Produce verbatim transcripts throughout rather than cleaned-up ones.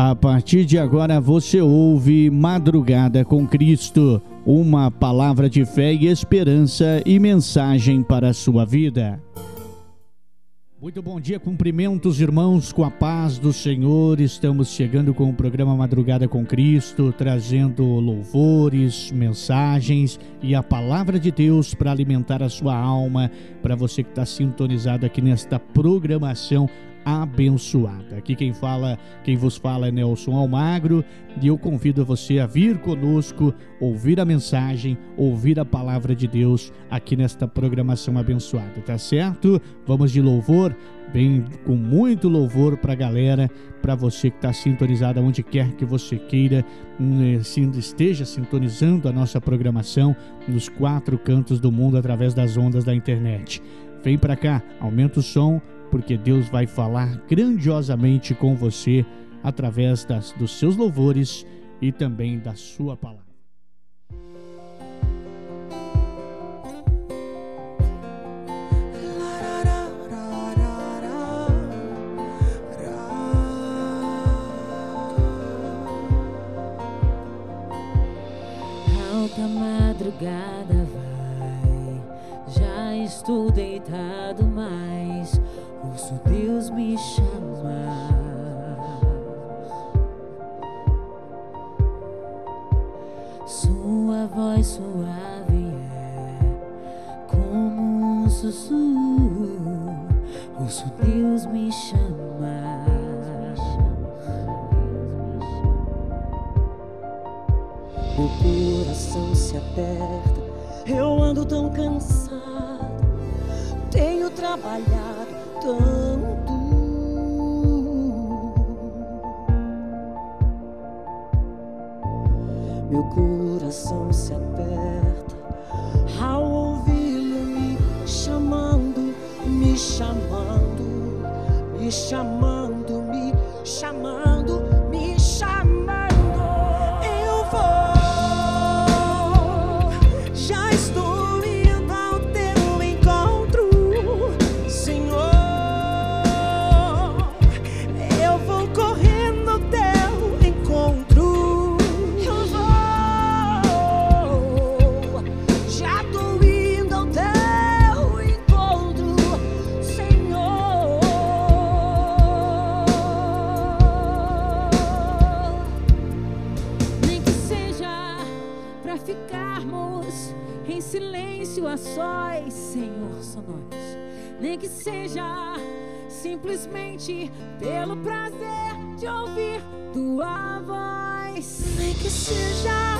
A partir de agora você ouve Madrugada com Cristo, uma palavra de fé e esperança e mensagem para a sua vida. Muito bom dia, cumprimentos irmãos, com a paz do Senhor. Estamos chegando com o programa Madrugada com Cristo, trazendo louvores, mensagens e a palavra de Deus para alimentar a sua alma, para você que está sintonizado aqui nesta programação abençoada. Aqui quem fala, quem vos fala é Nelson Almagro, e eu convido você a vir conosco, ouvir a mensagem, ouvir a palavra de Deus aqui nesta programação abençoada, tá certo? Vamos de louvor, bem com muito louvor para a galera, para você que está sintonizado onde quer que você queira, esteja sintonizando a nossa programação nos quatro cantos do mundo através das ondas da internet. Vem para cá, aumenta o som, porque Deus vai falar grandiosamente com você através das, dos seus louvores e também da sua palavra. Alta madrugada vai, já estou deitado, mas ouço Deus me chamar. Sua voz suave é como um sussurro. Ouço Deus me chamar. Meu coração se aperta, eu ando tão cansado, tenho trabalhado tanto. Meu coração se aperta ao ouvi-lo me chamando, me chamando, me chamando, me chamando, me chamando. Eu vou, já estou. A sós, Senhor, só nós. Nem que seja simplesmente pelo prazer de ouvir tua voz. Nem que seja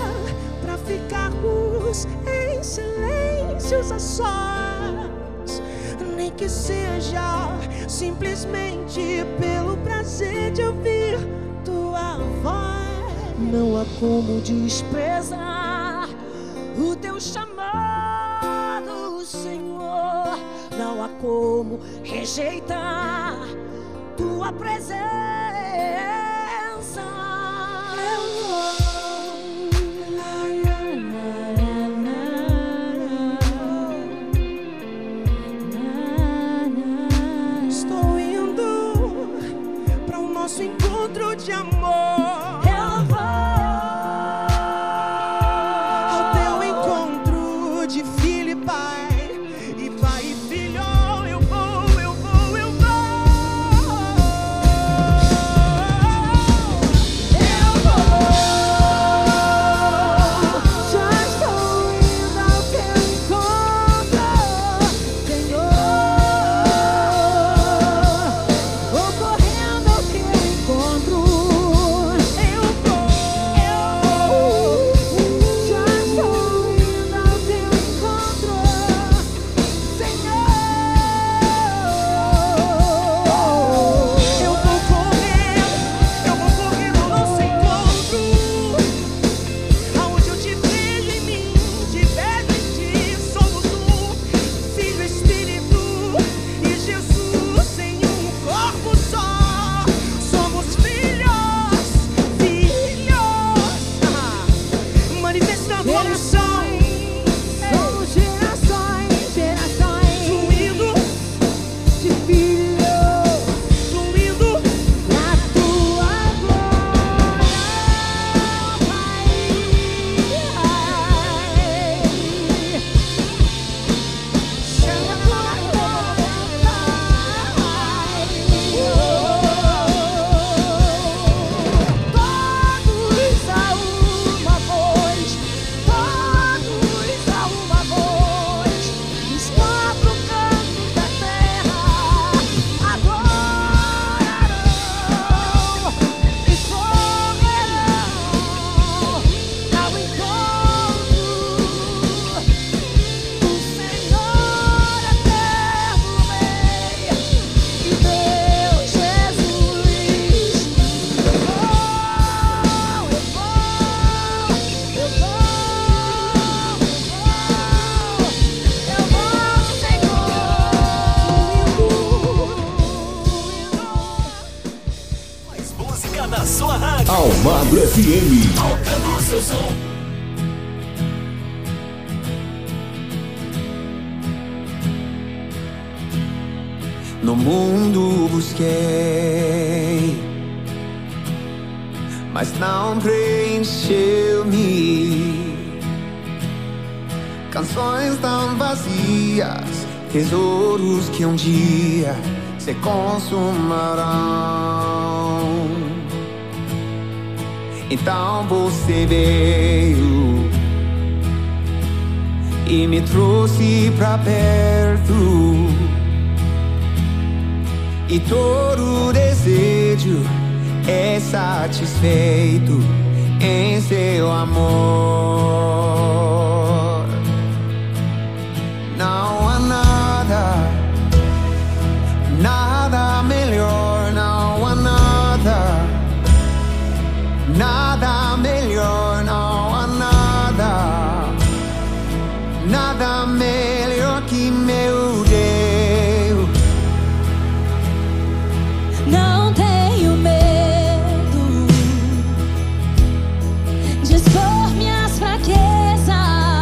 pra ficarmos em silêncios a sós. Nem que seja simplesmente pelo prazer de ouvir tua voz. Não há como desprezar o teu chamado, Senhor, não há como rejeitar tua presença. Eu vou, estou indo para o nosso encontro de amor. Encontro na sua rádio. Almagro F M. Toca no seu som. No mundo busquei, mas não preencheu-me. Canções tão vazias, tesouros que um dia se consumarão. Então você veio e me trouxe pra perto, e todo desejo é satisfeito em seu amor. Não há nada, nada melhor, não há nada, nada melhor, não há nada, nada melhor que meu Deus. Não tenho medo de expor minhas fraquezas.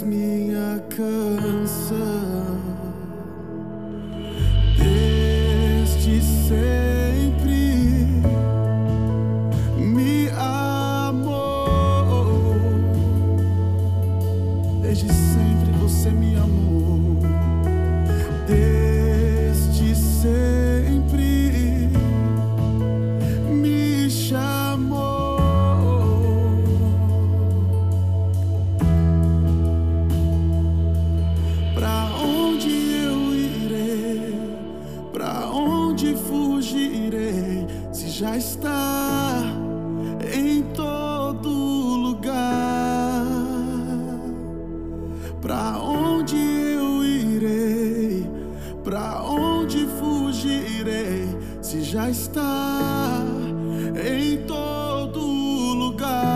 és minha canção. Desde sempre me amou. Desde sempre você me amou. Desde sempre me chamou. Pra onde eu irei? Pra onde fugirei? Se já está em todo lugar. Pra onde eu irei? Pra onde fugirei? Se já está em todo lugar.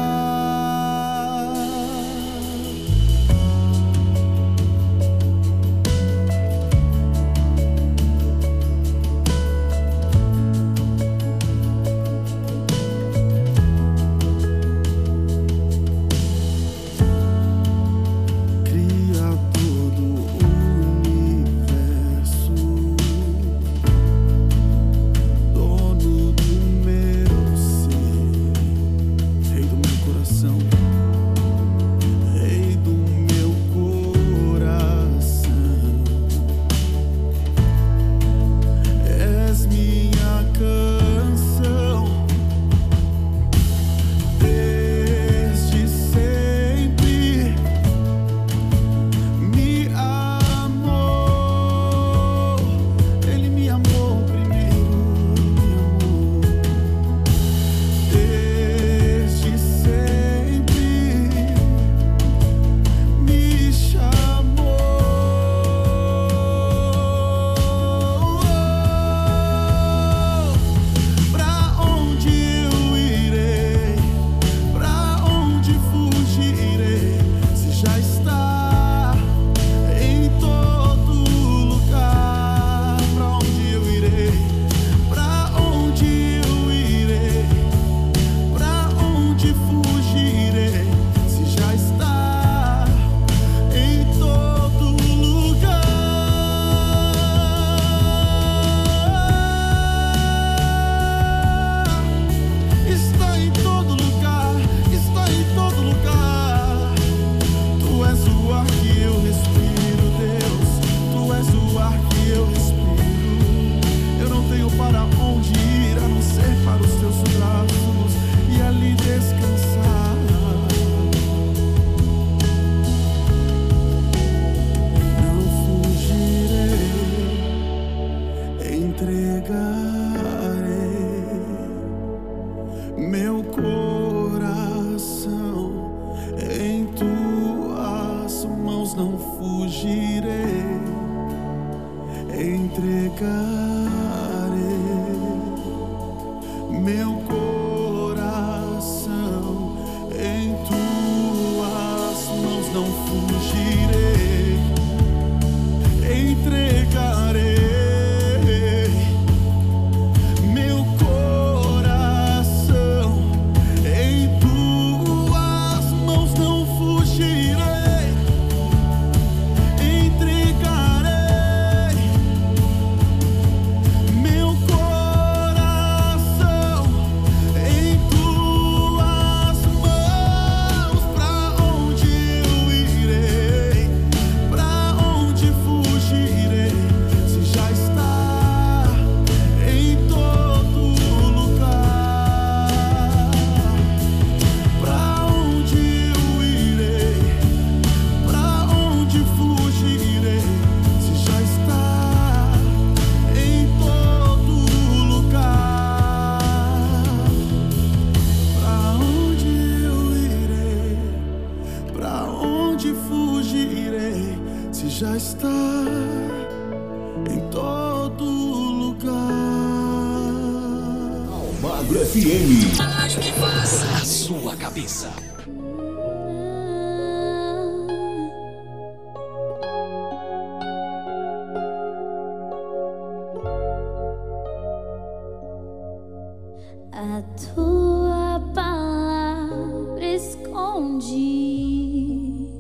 Tua palavra escondi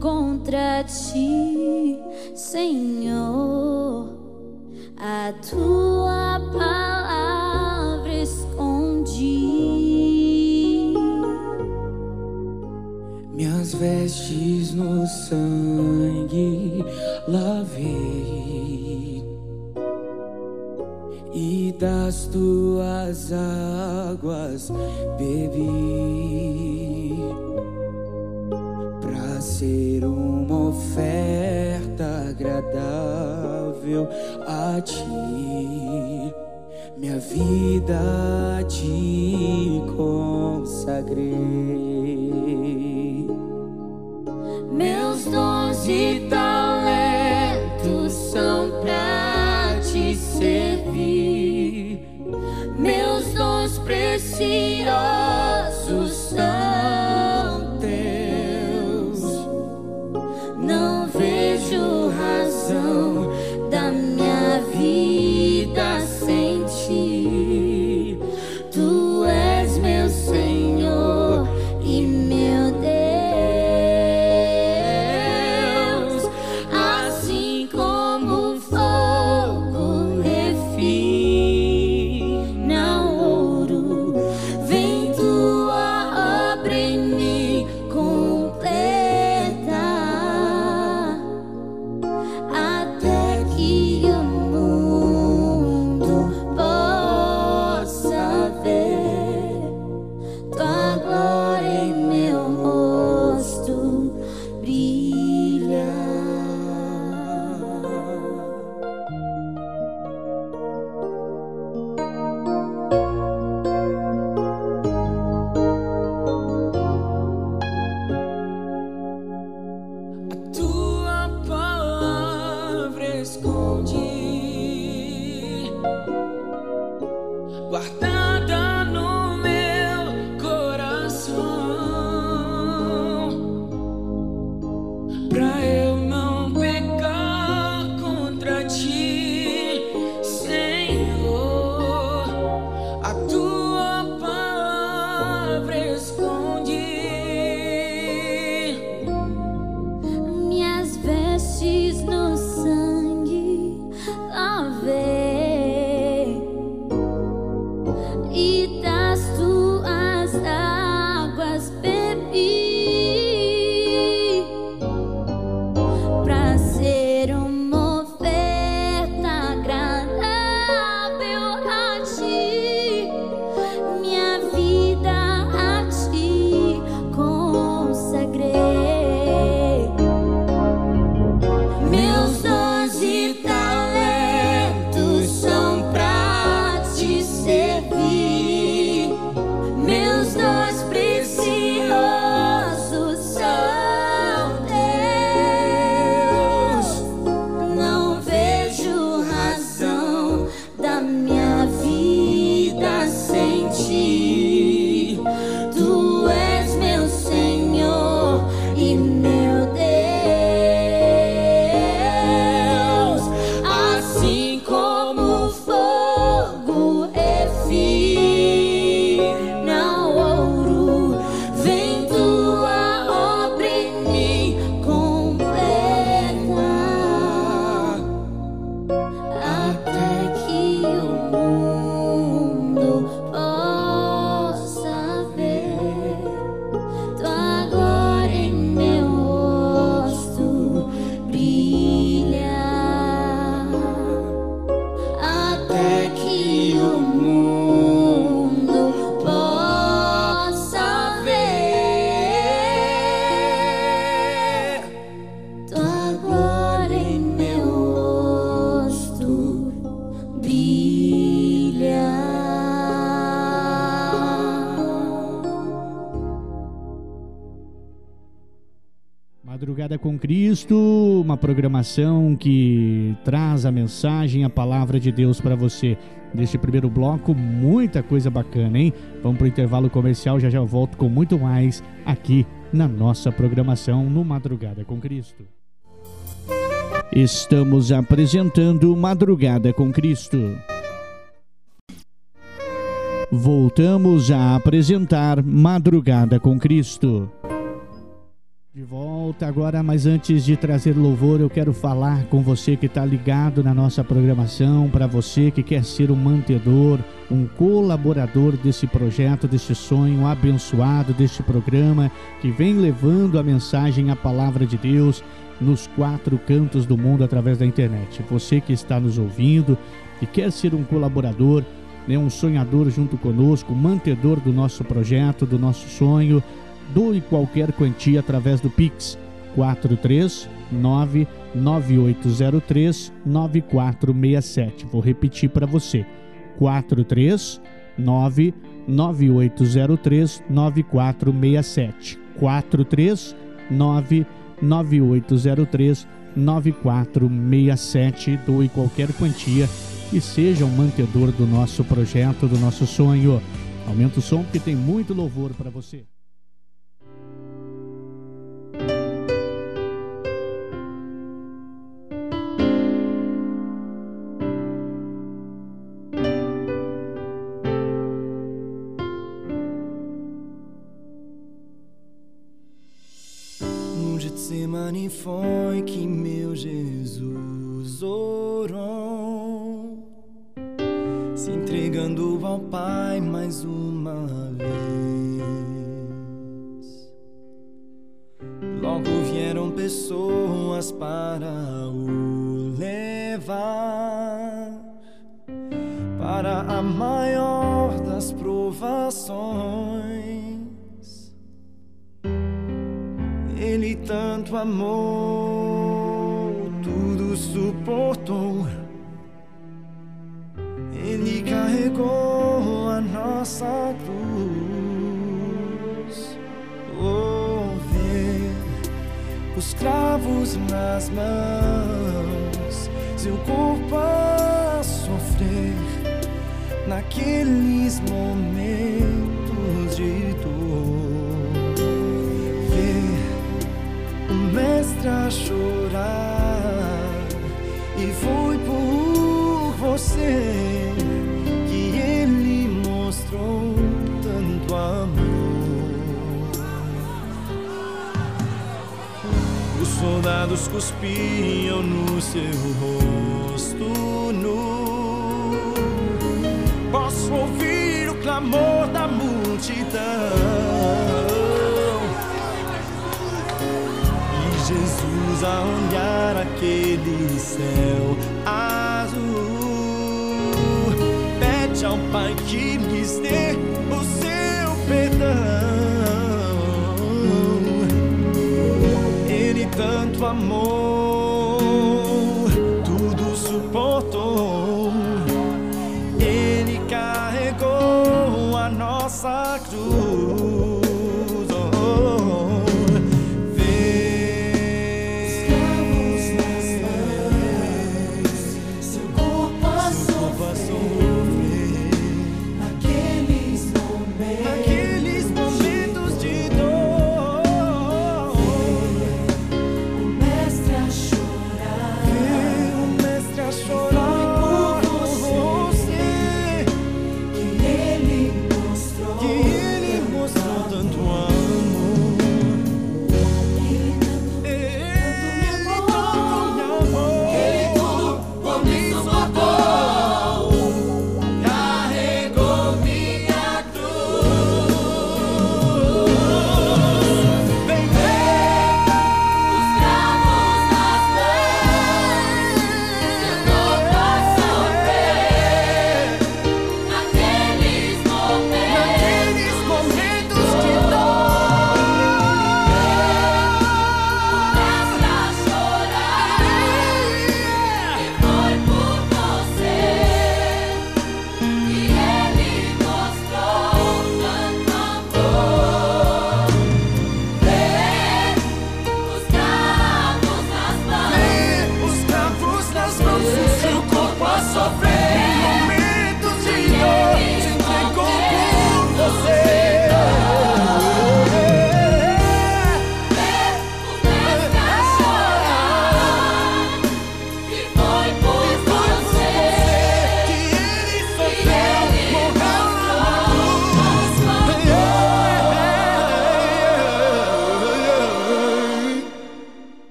contra ti, Senhor. A tua palavra escondi. Minhas vestes no sangue lavei, e das tuas águas bebi, pra ser uma oferta agradável a ti, minha vida a ti consagrei. Meus dons e talentos são pra te servir, meus dons preciosos são teus. Não vejo razão da minha vida sem ti. Tu és meu Senhor e meu Deus. Assim como o fogo refina o ouro, vem tua obra em mim completa, até que o mundo possa ver tua glória em meu rosto brilhar. Tua palavra escondi, guardada no meu coração, pra eu não pecar contra ti, Senhor. A tua palavra escondi. Minhas vestes no sangue lavei, e das tuas águas bebi, pra ser uma oferta agradável a ti, minha vida a ti consagrei. Meus dons e talentos são pra te servir, meus dons preciosos são teus. Não vejo razão da minha vida sem ti. Tu és meu Senhor e meu Deus. Assim como o fogo refina o ouro, vem tua obra em mim completa, até que o mundo possa ver tua glória em meu rosto brilhar, até que o mundo possa ver tua glória em meu rosto brilhar. Madrugada com Cristo, uma programação que traz a mensagem, a palavra de Deus para você. Neste primeiro bloco, muita coisa bacana, hein? Vamos para o intervalo comercial, já já eu volto com muito mais aqui na nossa programação no Madrugada com Cristo. Estamos apresentando Madrugada com Cristo. Voltamos a apresentar Madrugada com Cristo. De volta agora, mas antes de trazer louvor, eu quero falar com você que está ligado na nossa programação, para você que quer ser um mantedor, um colaborador desse projeto, desse sonho abençoado, deste programa, que vem levando a mensagem, a palavra de Deus, nos quatro cantos do mundo através da internet. Você que está nos ouvindo, que quer ser um colaborador, né, um sonhador junto conosco, um mantedor do nosso projeto, do nosso sonho, doe qualquer quantia através do Pix quatro três nove, nove oito zero três, nove quatro seis sete. Vou repetir para você, quatro três nove, nove oito zero três, nove quatro seis sete. quatro três nove, nove oito zero três, nove quatro seis sete. Doe qualquer quantia e seja um mantedor do nosso projeto, do nosso sonho. Aumenta o som porque tem muito louvor para você. Semana foi que meu Jesus orou, se entregando ao Pai mais uma vez. Logo vieram pessoas para o levar para a maior das provações. Ele tanto amou, tudo suportou. Ele carregou a nossa cruz. Ouvir os cravos nas mãos, seu corpo a sofrer naqueles momentos de dor. Mestre a chorar, e foi por você que ele mostrou tanto amor. Os soldados cuspiam no seu rosto nu. Posso ouvir o clamor da multidão. Jesus a olhar aquele céu azul, pede ao Pai que lhes dê o seu perdão. Ele tanto amou, tudo suportou. Ele carregou a nossa cruz. Yeah.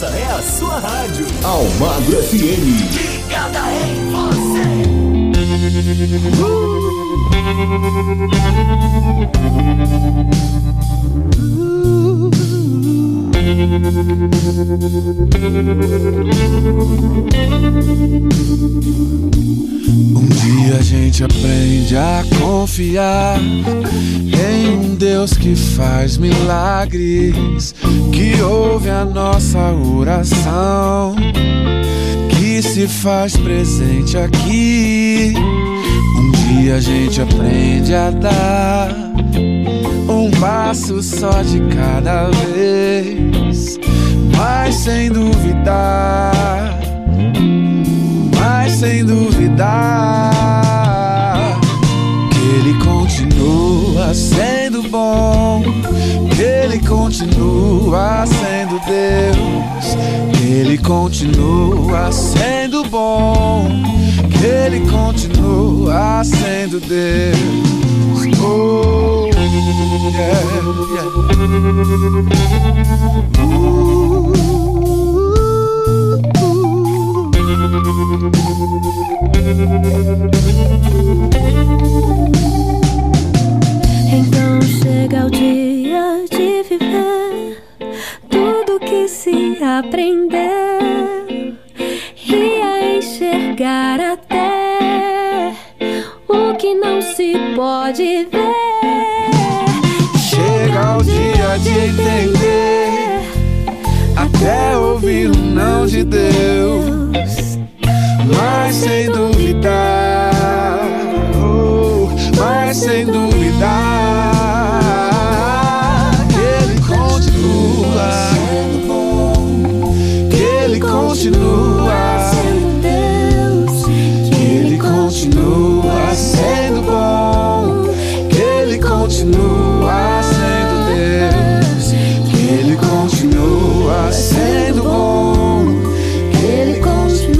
essa é a sua rádio Almagro F M, ligada em você. Um dia a gente aprende a confiar em um Deus que faz milagres, que ouve a nossa oração, que se faz presente aqui. Um dia a gente aprende a dar um passo só de cada vez, mas sem duvidar, mas sem duvidar que Ele continua sendo bom, que Ele continua sendo Deus, que Ele continua sendo bom, que Ele continua sendo Deus. Oh, yeah, yeah. Uh, uh, uh. Então chega o dia de viver tudo que se aprendeu e a enxergar até o que não se pode ver. Chega o dia de entender até ouvir o não de Deus, mas sem duvidar, oh, mas sem duvidar. Sendo bom, que Ele continua, continua. Que Ele continua sendo bom, que Ele continua sendo Deus, que Ele continua sendo bom, que Ele continua.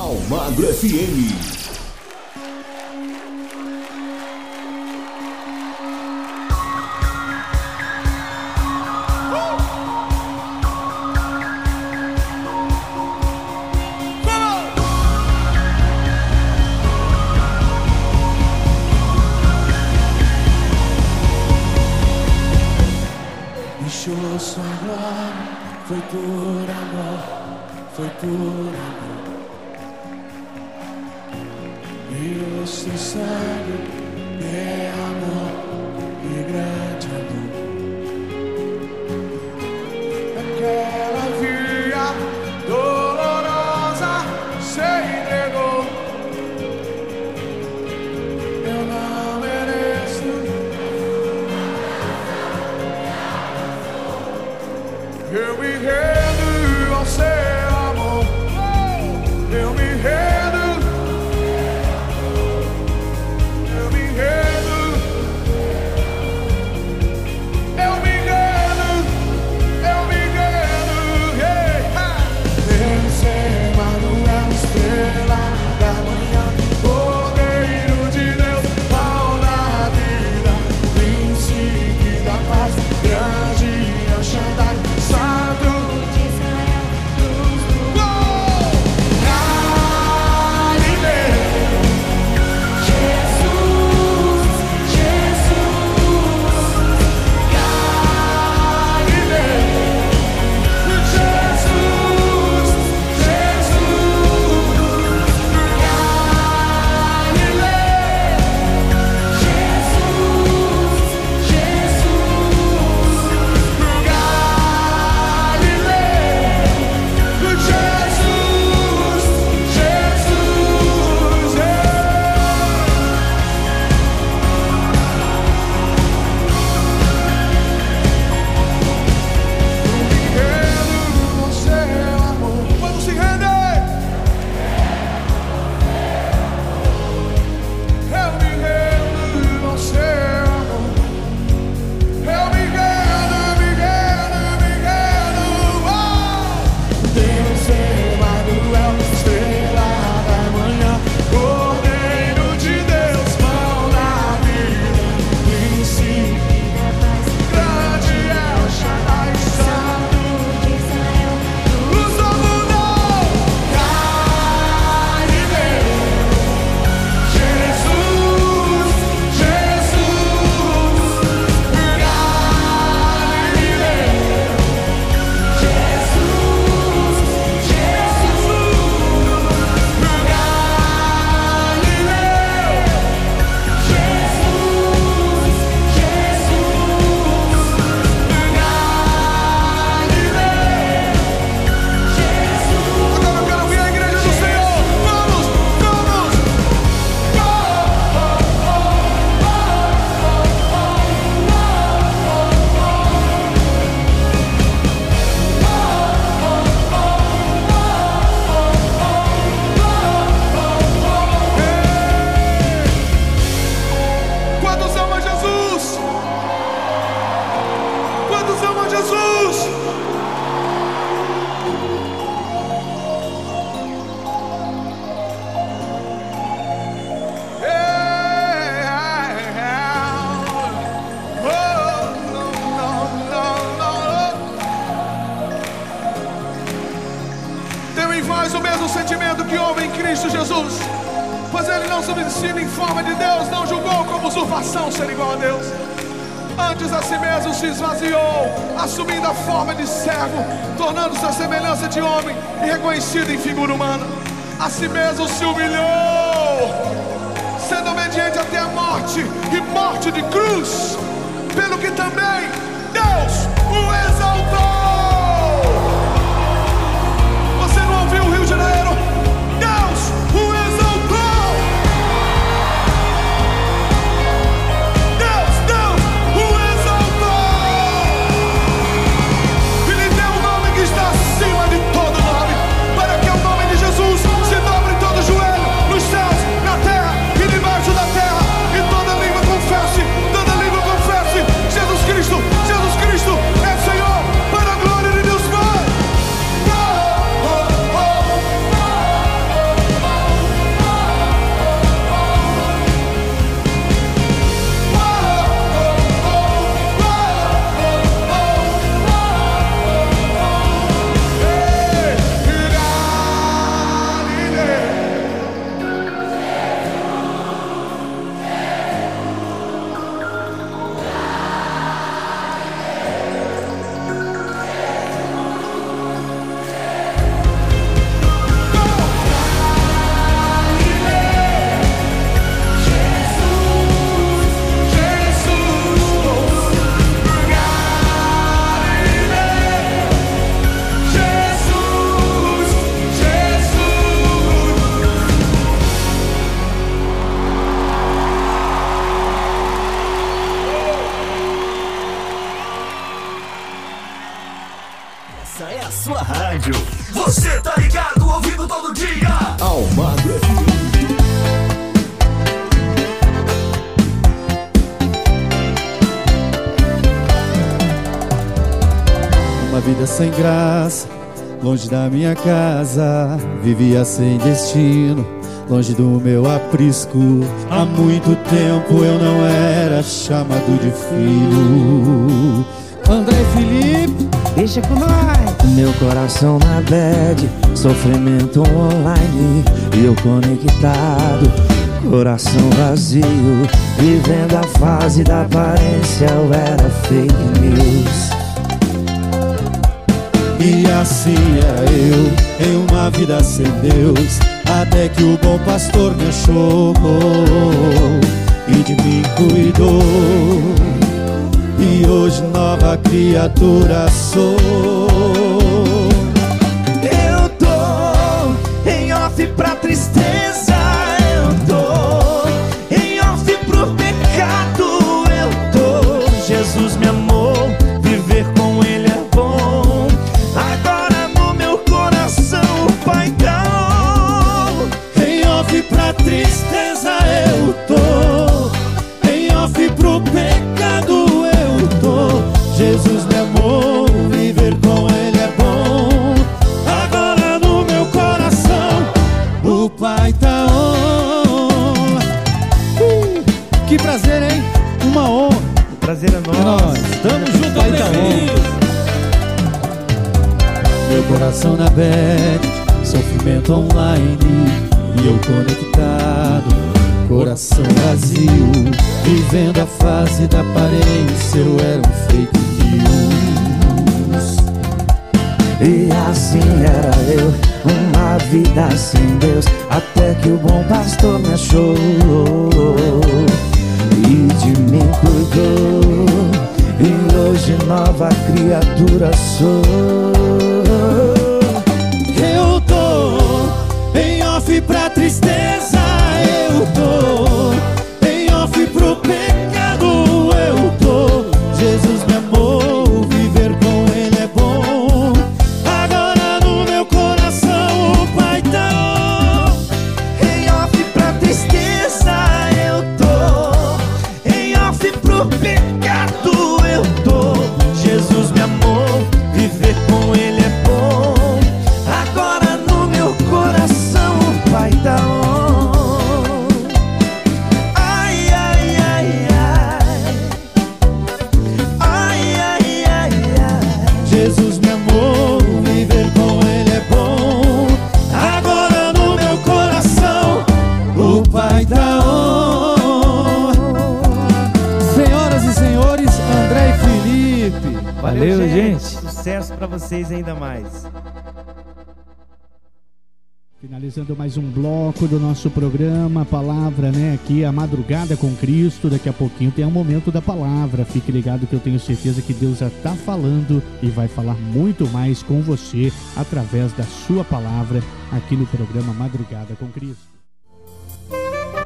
Almagro F M. Cristo Jesus, pois ele não subsistindo em forma de Deus, não julgou como usurpação ser igual a Deus. Antes a si mesmo se esvaziou, assumindo a forma de servo, tornando-se a semelhança de homem e reconhecido em figura humana. A si mesmo se humilhou, sendo obediente até a morte, e morte de cruz, pelo que também Deus o exaltou. Você não ouviu o Rio de Janeiro? Deus o exaltou. Você tá ligado, ouvindo todo dia Almagro F M. Uma vida sem graça, longe da minha casa, vivia sem destino, longe do meu aprisco. Há muito tempo eu não era chamado de filho. André Felipe, deixa com nós. Meu coração na bad, sofrimento online, e eu conectado, coração vazio, vivendo a fase da aparência, eu era fake news. E assim era eu, em uma vida sem Deus, até que o bom pastor me achou e de mim cuidou. E hoje nova criatura sou. Eu tô em off pra tristeza, eu tô em off pro pecado, eu tô. Jesus me amou, viver com ele é bom. Agora no meu coração o Pai calou. Em off pra tristeza, eu tô em off pro pecado. Jesus me amou, viver com ele é bom. Agora no meu coração o Pai tá on. uh, Que prazer, hein? Uma honra. O prazer é nosso. Nós estamos juntos, Pai tá on. Meu coração na bed, sofrimento online, e eu conectado, coração vazio, vivendo a fase da aparência, eu era um fake news. E assim era eu, uma vida sem Deus, até que o bom pastor me achou e de mim cuidou. E hoje nova criatura sou. Eu tô em off pra tristeza, eu tô em off pro pecado, eu tô. Jesus me amou, viver com ele é bom. Agora no meu coração o Pai tá on. Em off pra tristeza, eu tô em off pro pecado, eu tô. Jesus me amou, viver com ele é bom. Agora no meu coração o Pai tá on. Yeah. Valeu, Valeu gente. gente. Sucesso para vocês ainda mais. Finalizando mais um bloco do nosso programa, a palavra, né, aqui, a Madrugada com Cristo. Daqui a pouquinho tem um momento da palavra, fique ligado que eu tenho certeza que Deus já está falando e vai falar muito mais com você através da sua palavra aqui no programa Madrugada com Cristo.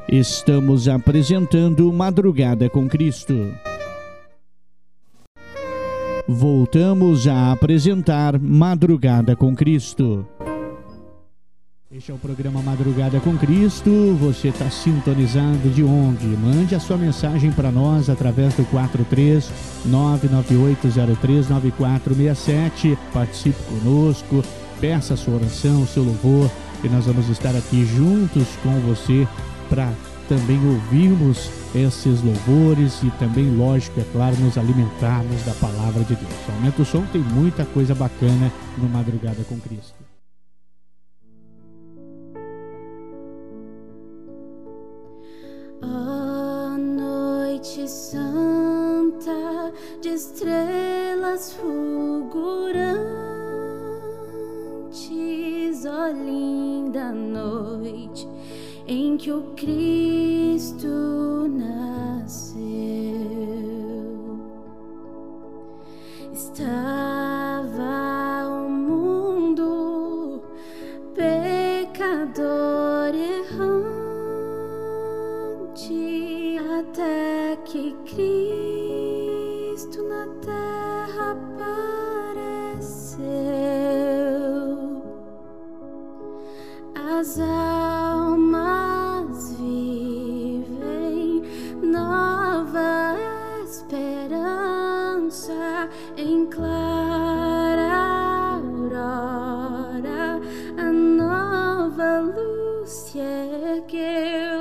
Estamos apresentando Madrugada com Cristo. Voltamos a apresentar Madrugada com Cristo. Este é o programa Madrugada com Cristo. Você está sintonizado de onde? Mande a sua mensagem para nós através do quatro três, nove nove oito zero três, nove quatro seis sete. Participe conosco, peça a sua oração, o seu louvor, e nós vamos estar aqui juntos com você para também ouvirmos esses louvores e também, lógico, é claro, nos alimentarmos da palavra de Deus. Aumenta o som, tem muita coisa bacana no Madrugada com Cristo. Ó, noite santa de estrelas fulgurantes, ó, linda noite em que o Cristo nasceu. Estava o mundo pecador errante, até que Cristo na terra apareceu. As almas vivem nova esperança em clara aurora. A nova luz se ergueu.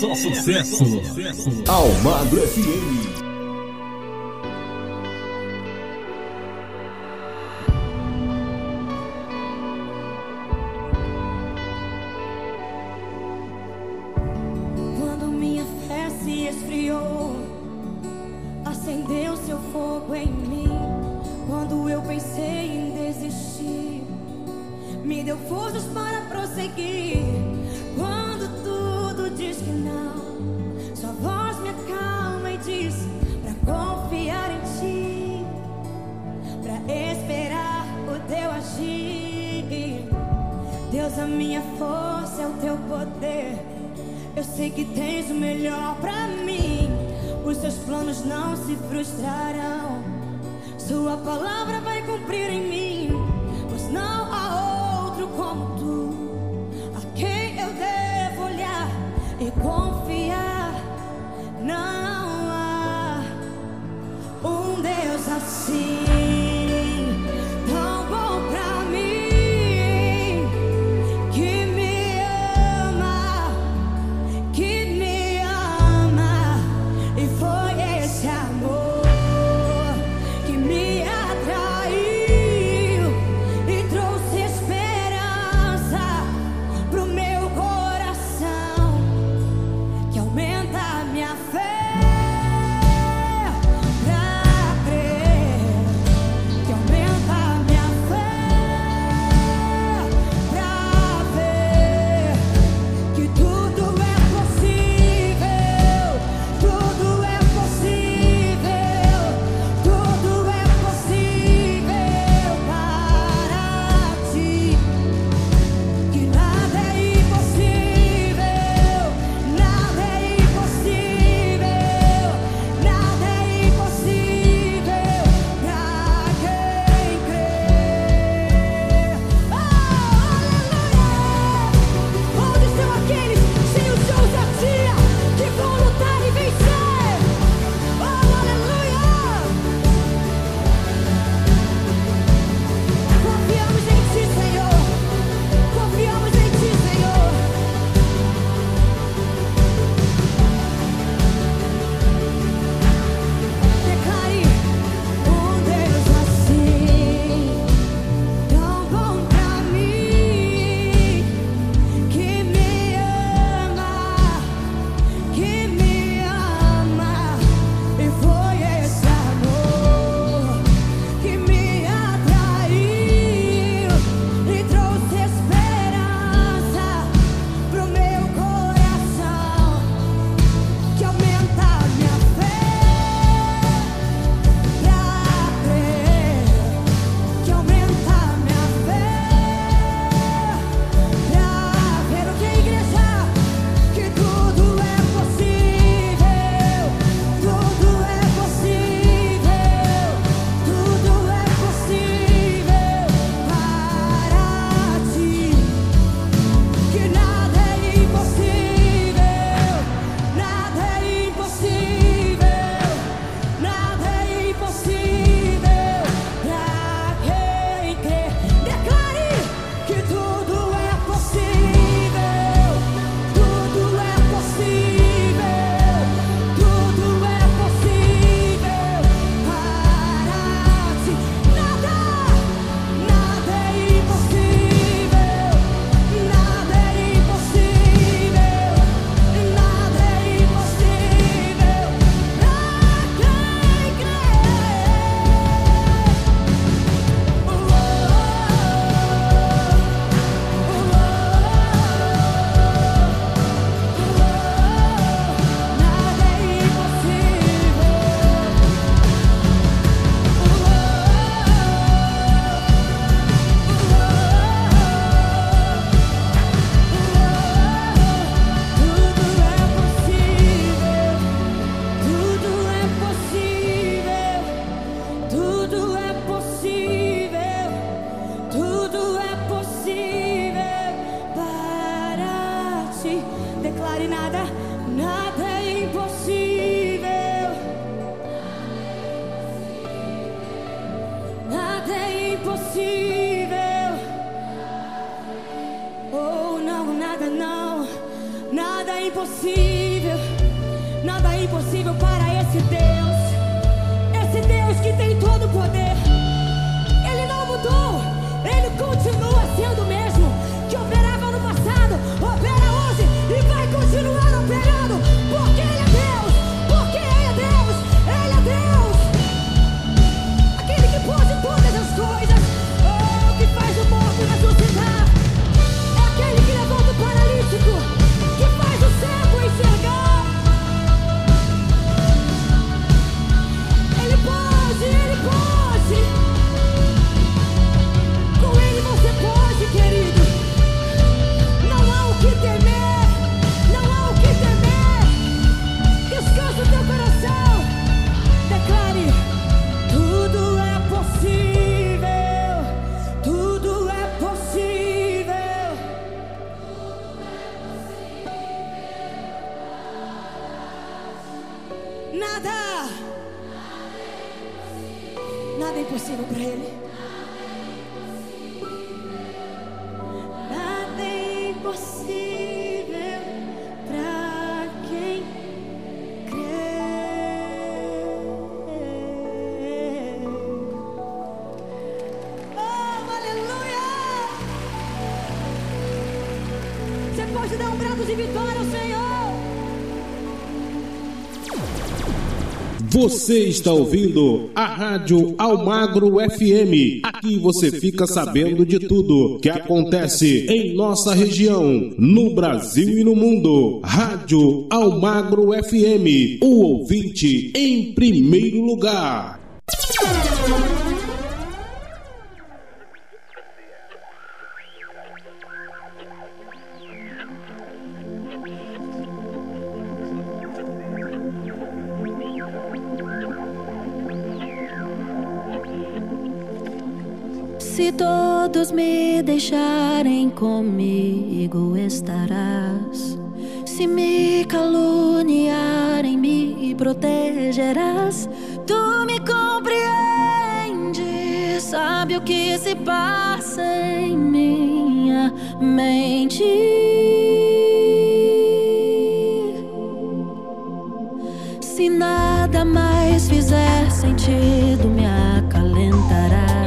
Só sucesso. sucesso! Almagro F M. Quando minha fé se esfriou, acendeu seu fogo em mim. Quando eu pensei em desistir, me deu forças para prosseguir. Quando tu diz que não, sua voz me acalma e diz pra confiar em ti, pra esperar o teu agir. Deus, a minha força é o teu poder. Eu sei que tens o melhor pra mim. Os teus planos não se frustrarão. Sua palavra vai cumprir em mim, pois não há outro como tu, a quem eu devo olhar e confiar. Não há um Deus assim. é impossível, nada é impossível para esse Deus. Esse Deus que tem todo o poder, Ele não mudou, Ele continua sendo o mesmo que operava no passado, opera hoje e vai continuar operando, porque Ele é Deus, porque Ele é Deus, Ele é Deus, aquele que pode todas as coisas, oh, que faz o morto ressuscitar, é aquele que levanta o paralítico, que faz o cego enxergar. Você está ouvindo a Rádio Almagro F M. Aqui você fica sabendo de tudo que acontece em nossa região, no Brasil e no mundo. Rádio Almagro F M, o ouvinte em primeiro lugar. Se todos me deixarem, comigo estarás. Se me caluniarem, me protegerás. Tu me compreendes, sabe o que se passa em minha mente. Se nada mais fizer sentido, me acalentarás.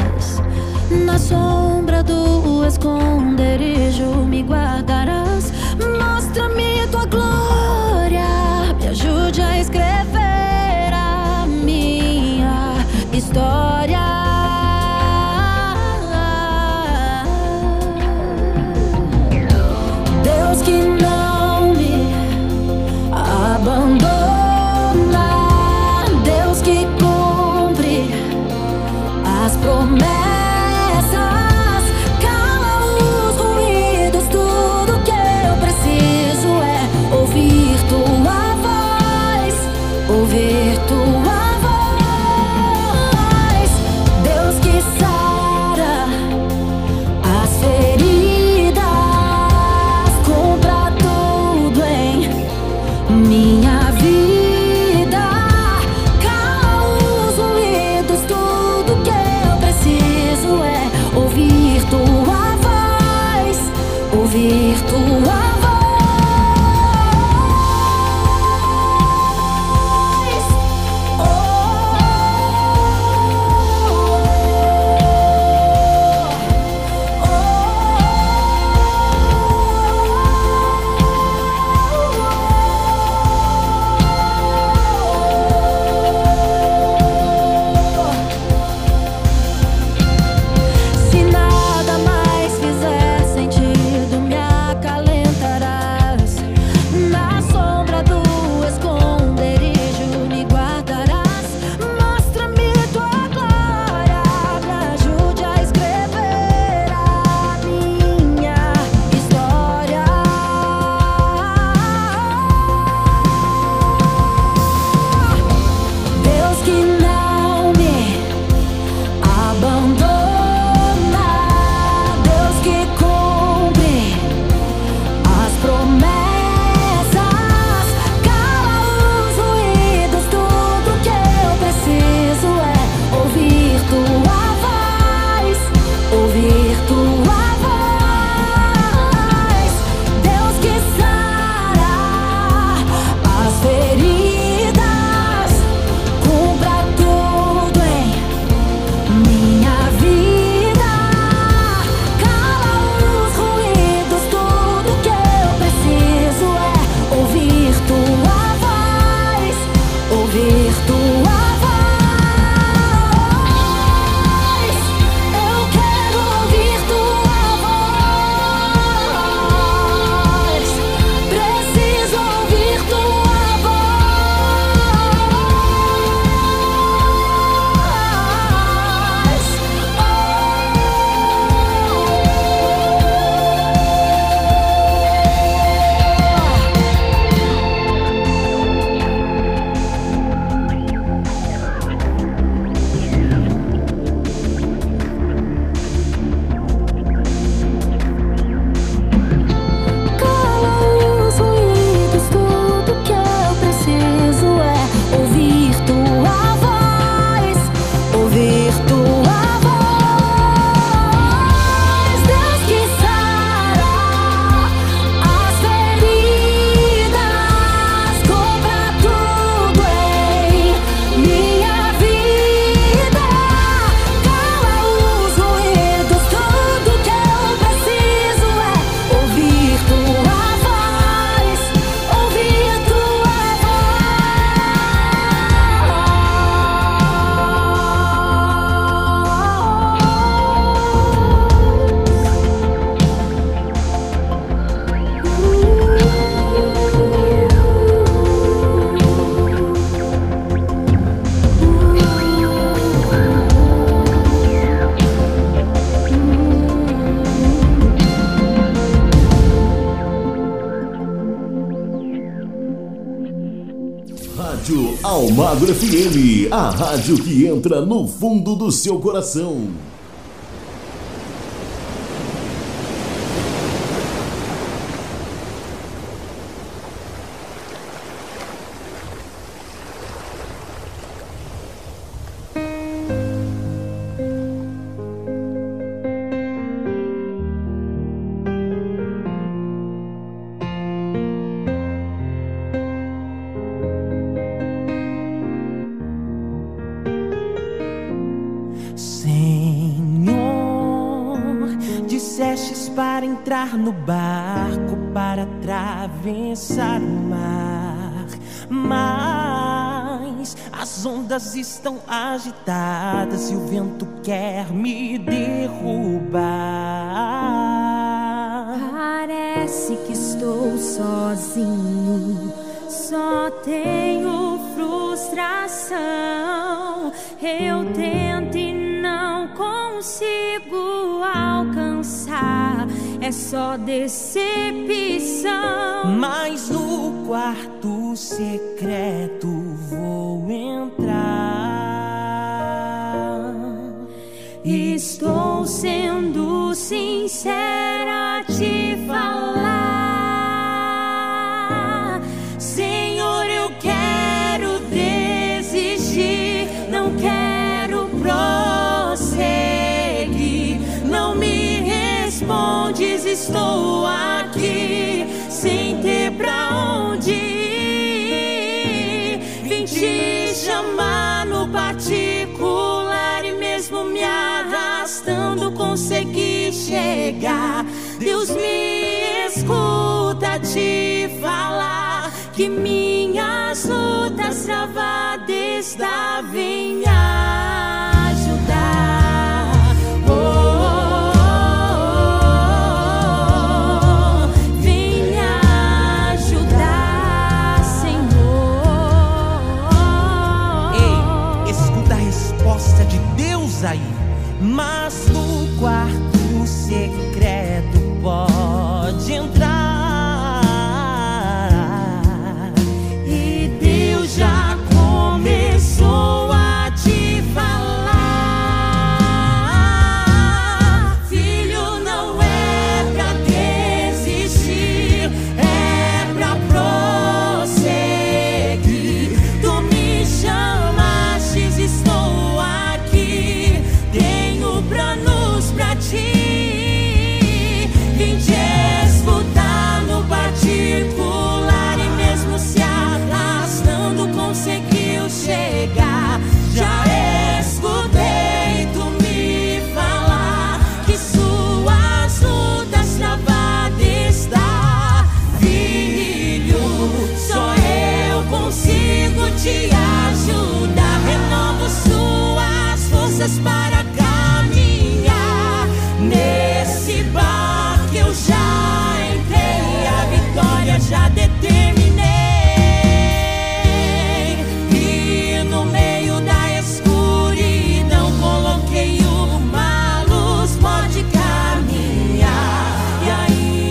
Na sombra do esconderijo me guardarás. Mostra-me tua glória, me ajude a escrever a minha história. Deus que não me abandona, Deus que cumpre as promessas. Rádio Almagro F M, a rádio que entra no fundo do seu coração. No barco para atravessar o mar, mas as ondas estão agitadas e o vento quer me derrubar. Parece que estou sozinho, só tenho frustração. Eu tento e não consigo alcançar, é só decepção. Mas no quarto secreto vou entrar. Estou sendo sincera a te falar. Senhor, eu quero desistir, não quero prosseguir. Não me responda, estou aqui sem ter pra onde ir. Vim te chamar no particular e mesmo me arrastando consegui chegar. Deus, me escuta te falar que minhas lutas travadas devem me ajudar. Oh, mas no quarto secreto pode entrar. E Deus já começou a te falar. Filho, não é pra desistir, é pra prosseguir. Tu me chamastes, estou aqui. Planos pra ti, vim te escutar no particular e mesmo se arrastando conseguiu chegar. Já escutei tu me falar que suas lutas travadas está, filho. Só eu consigo te ajudar. Renovo suas forças para nesse barco eu já entrei, a vitória já determinei. E no meio da escuridão coloquei uma luz, pode caminhar. E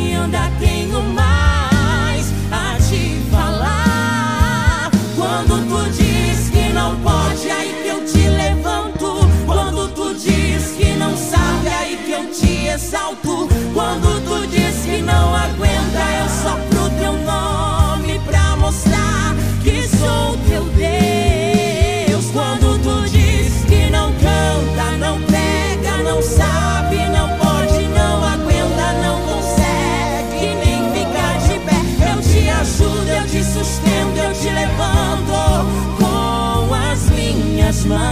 ainda tenho mais a te falar. Quando tu diz que não pode, aí que eu te levanto. Quando tu diz que não sabe, aí que eu te exalto. Quando tu diz que não aguenta, eu sopro teu nome pra mostrar que sou teu Deus. Quando tu diz que não canta, não pega, não sabe, não pode, não aguenta, não consegue nem ficar de pé, eu te ajudo, eu te sustento, eu te levanto com as minhas mãos.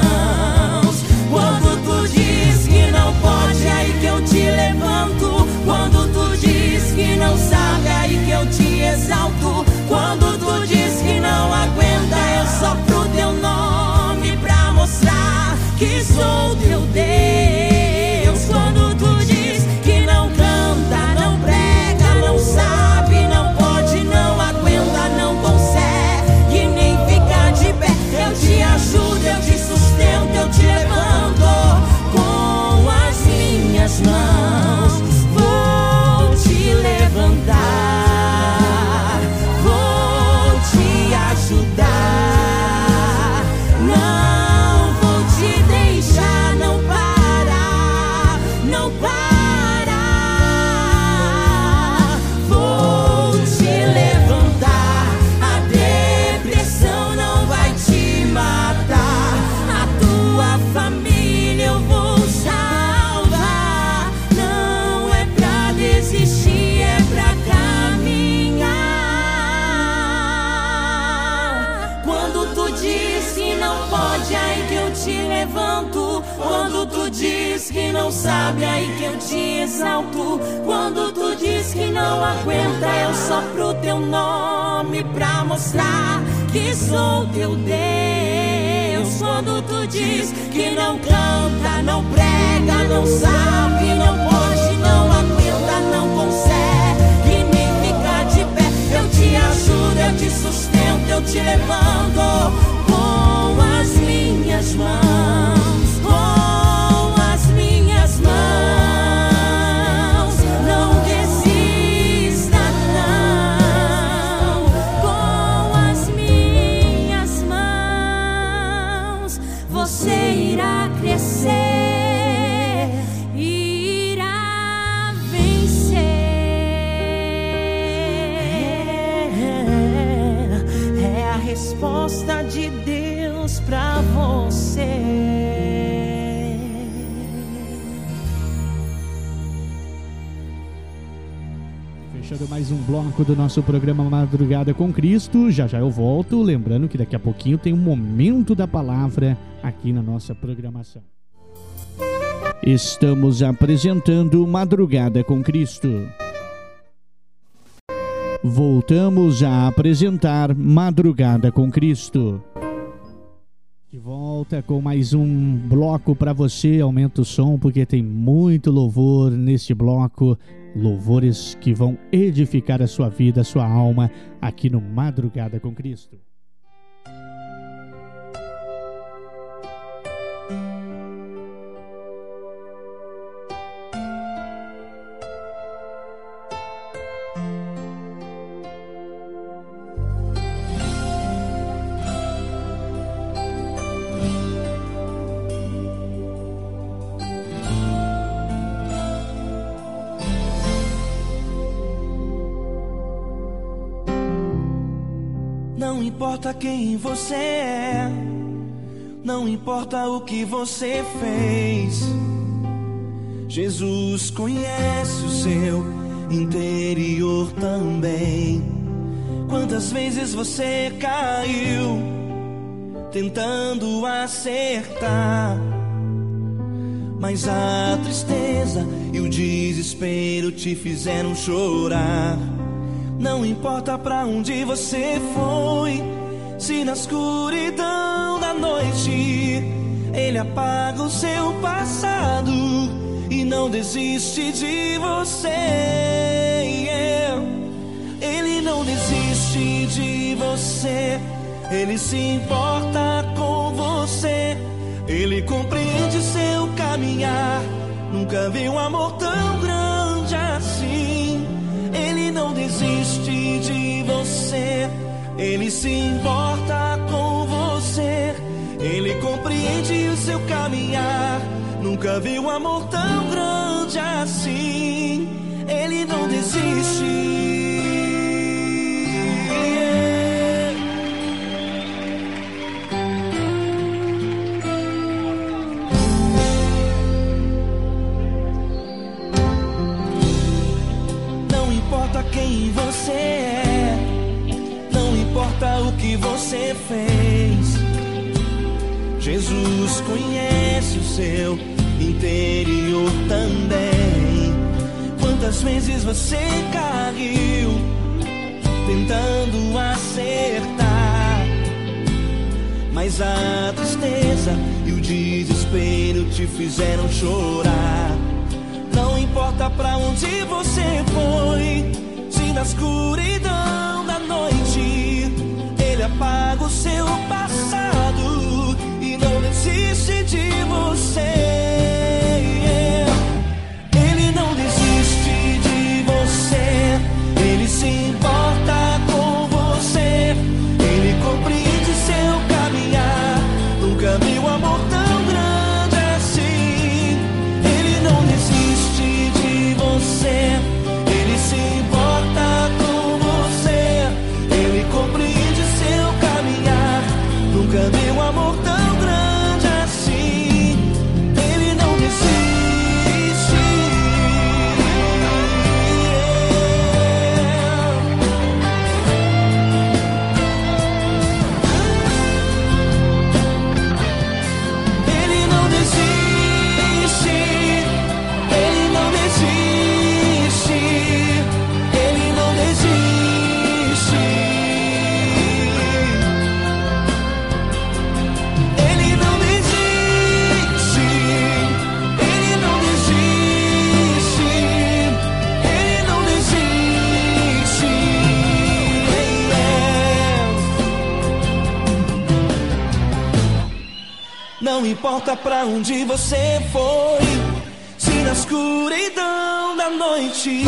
Quando tu diz que não pode, aí que eu te levanto. Quando tu diz que não sabe, aí que eu te exalto. Quando tu diz que não aguenta, eu sopro teu nome pra mostrar que sou teu Deus. Quando tu diz que não canta, não prega, não sabe, não pode, não aguenta, não consegue nem ficar de pé, eu te ajudo, eu te sustento, eu te levanto com as minhas mãos. Vou te levantar, vou te ajudar. Quando tu diz que não sabe, aí que eu te exalto. Quando tu diz que não aguenta, eu sopro teu nome pra mostrar que sou teu Deus. Quando tu diz que não canta, não prega, não sabe, não pode, não aguenta, não consegue nem ficar de pé, eu te ajudo, eu te sustento, eu te levanto com as minhas mãos. Resposta de Deus pra você. Fechando mais um bloco do nosso programa Madrugada com Cristo. Já já eu volto, lembrando que daqui a pouquinho tem um momento da palavra aqui na nossa programação. Estamos apresentando Madrugada com Cristo. Voltamos a apresentar Madrugada com Cristo. De volta com mais um bloco para você. Aumenta o som porque tem muito louvor neste bloco. Louvores que vão edificar a sua vida, a sua alma, aqui no Madrugada com Cristo. Não importa quem você é, não importa o que você fez, Jesus conhece o seu interior também. Quantas vezes você caiu tentando acertar, mas a tristeza e o desespero te fizeram chorar. Não importa pra onde você foi, se na escuridão da noite Ele apaga o seu passado e não desiste de você. Ele não desiste de você, Ele se importa com você, Ele compreende seu caminhar. Nunca vi um amor tão grande assim. Ele não desiste de você, Ele se importa com você, Ele compreende o seu caminhar. Nunca vi um amor tão grande assim. Ele não desiste. Quem você é, não importa o que você fez, Jesus conhece o seu interior também. Quantas vezes você caiu tentando acertar, mas a tristeza e o desespero te fizeram chorar. Não importa pra onde você foi, na escuridão da noite Ele apaga o seu passado e não desiste de você. Ele não desiste de você, Ele se importa com você, Ele compreende seu caminhar. Nunca vi um amor tão grande assim. Ele não desiste de você, compreende seu caminhar. Não importa pra onde você foi, se na escuridão da noite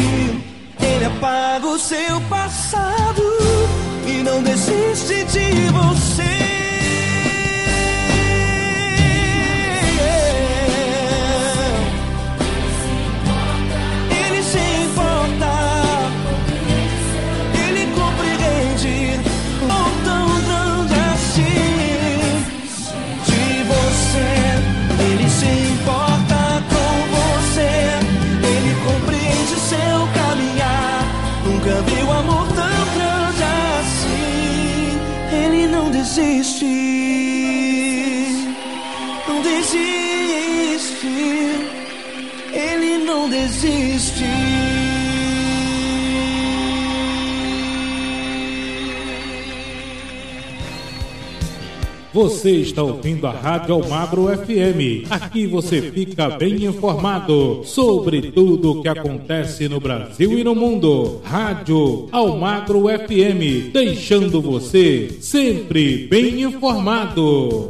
ele apaga o seu passado e não desiste de você. Não desiste, ele não desiste. Você está ouvindo a Rádio Almagro F M. Aqui você fica bem informado sobre tudo o que acontece no Brasil e no mundo. Rádio Almagro F M, deixando você sempre bem informado.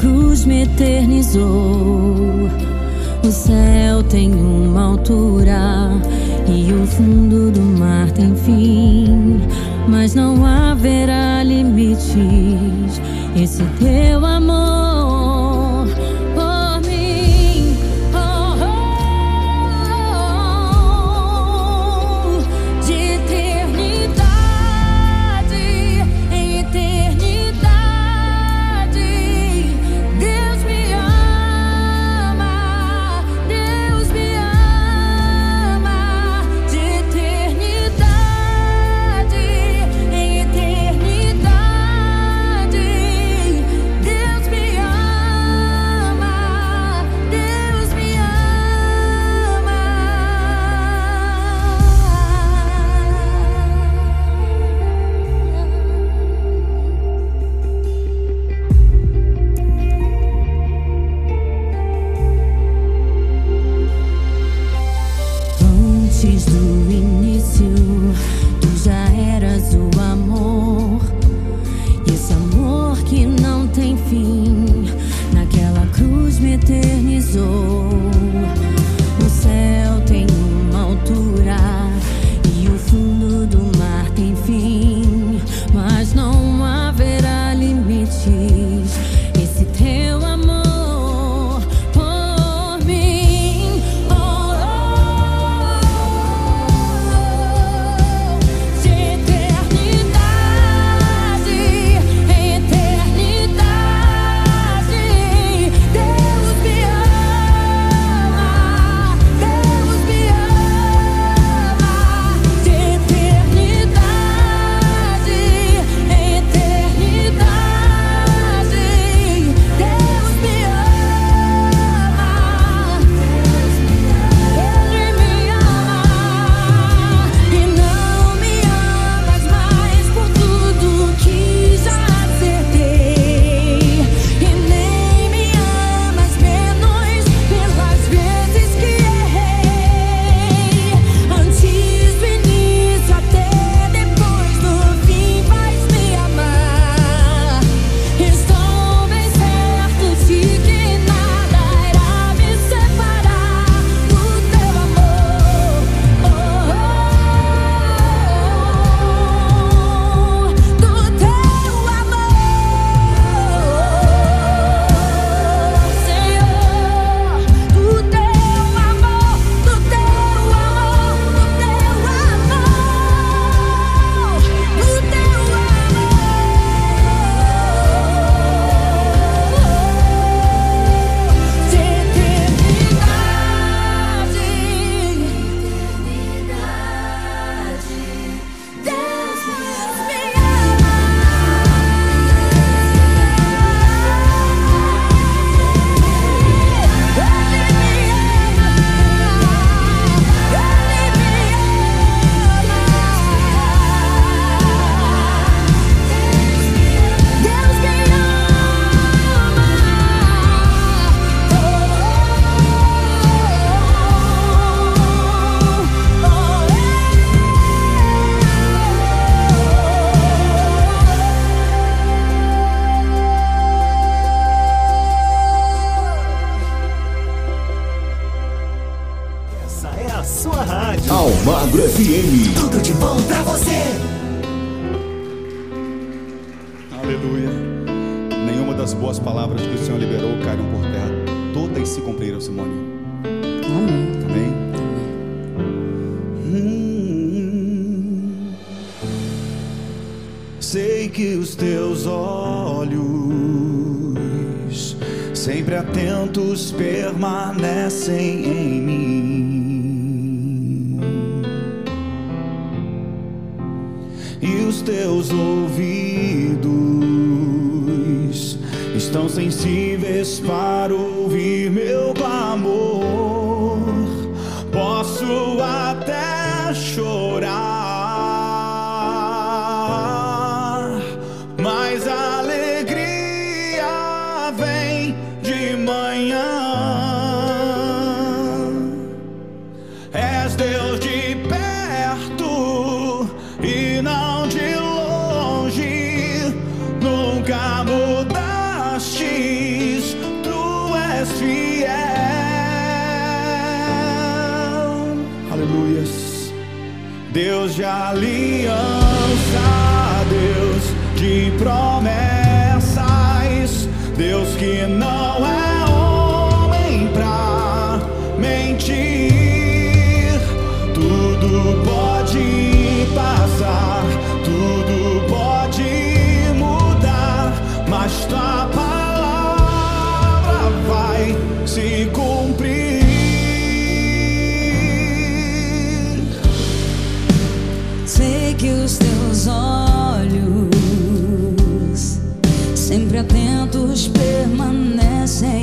Deus me é a sua rádio. Almagro F M. Tudo de bom pra você. Aleluia. Nenhuma das boas palavras que o Senhor liberou caíram por terra. Todas se cumpriram, Simone. Amém. Amém. Hum, sei que os teus olhos sempre atentos permanecem em mim, e os teus ouvidos estão sensíveis para ouvir meu clamor. Posso até chorar, mas a alegria vem de manhã. És Deus de perto e não de longe, nunca muda. Tu és fiel, aleluia. Deus de aliança, Deus de promessas, Deus que não é homem pra mentir. Tudo pode passar, tudo pode mudar, mas tua palavra vai se cumprir. Sei que os teus olhos sempre atentos permanecem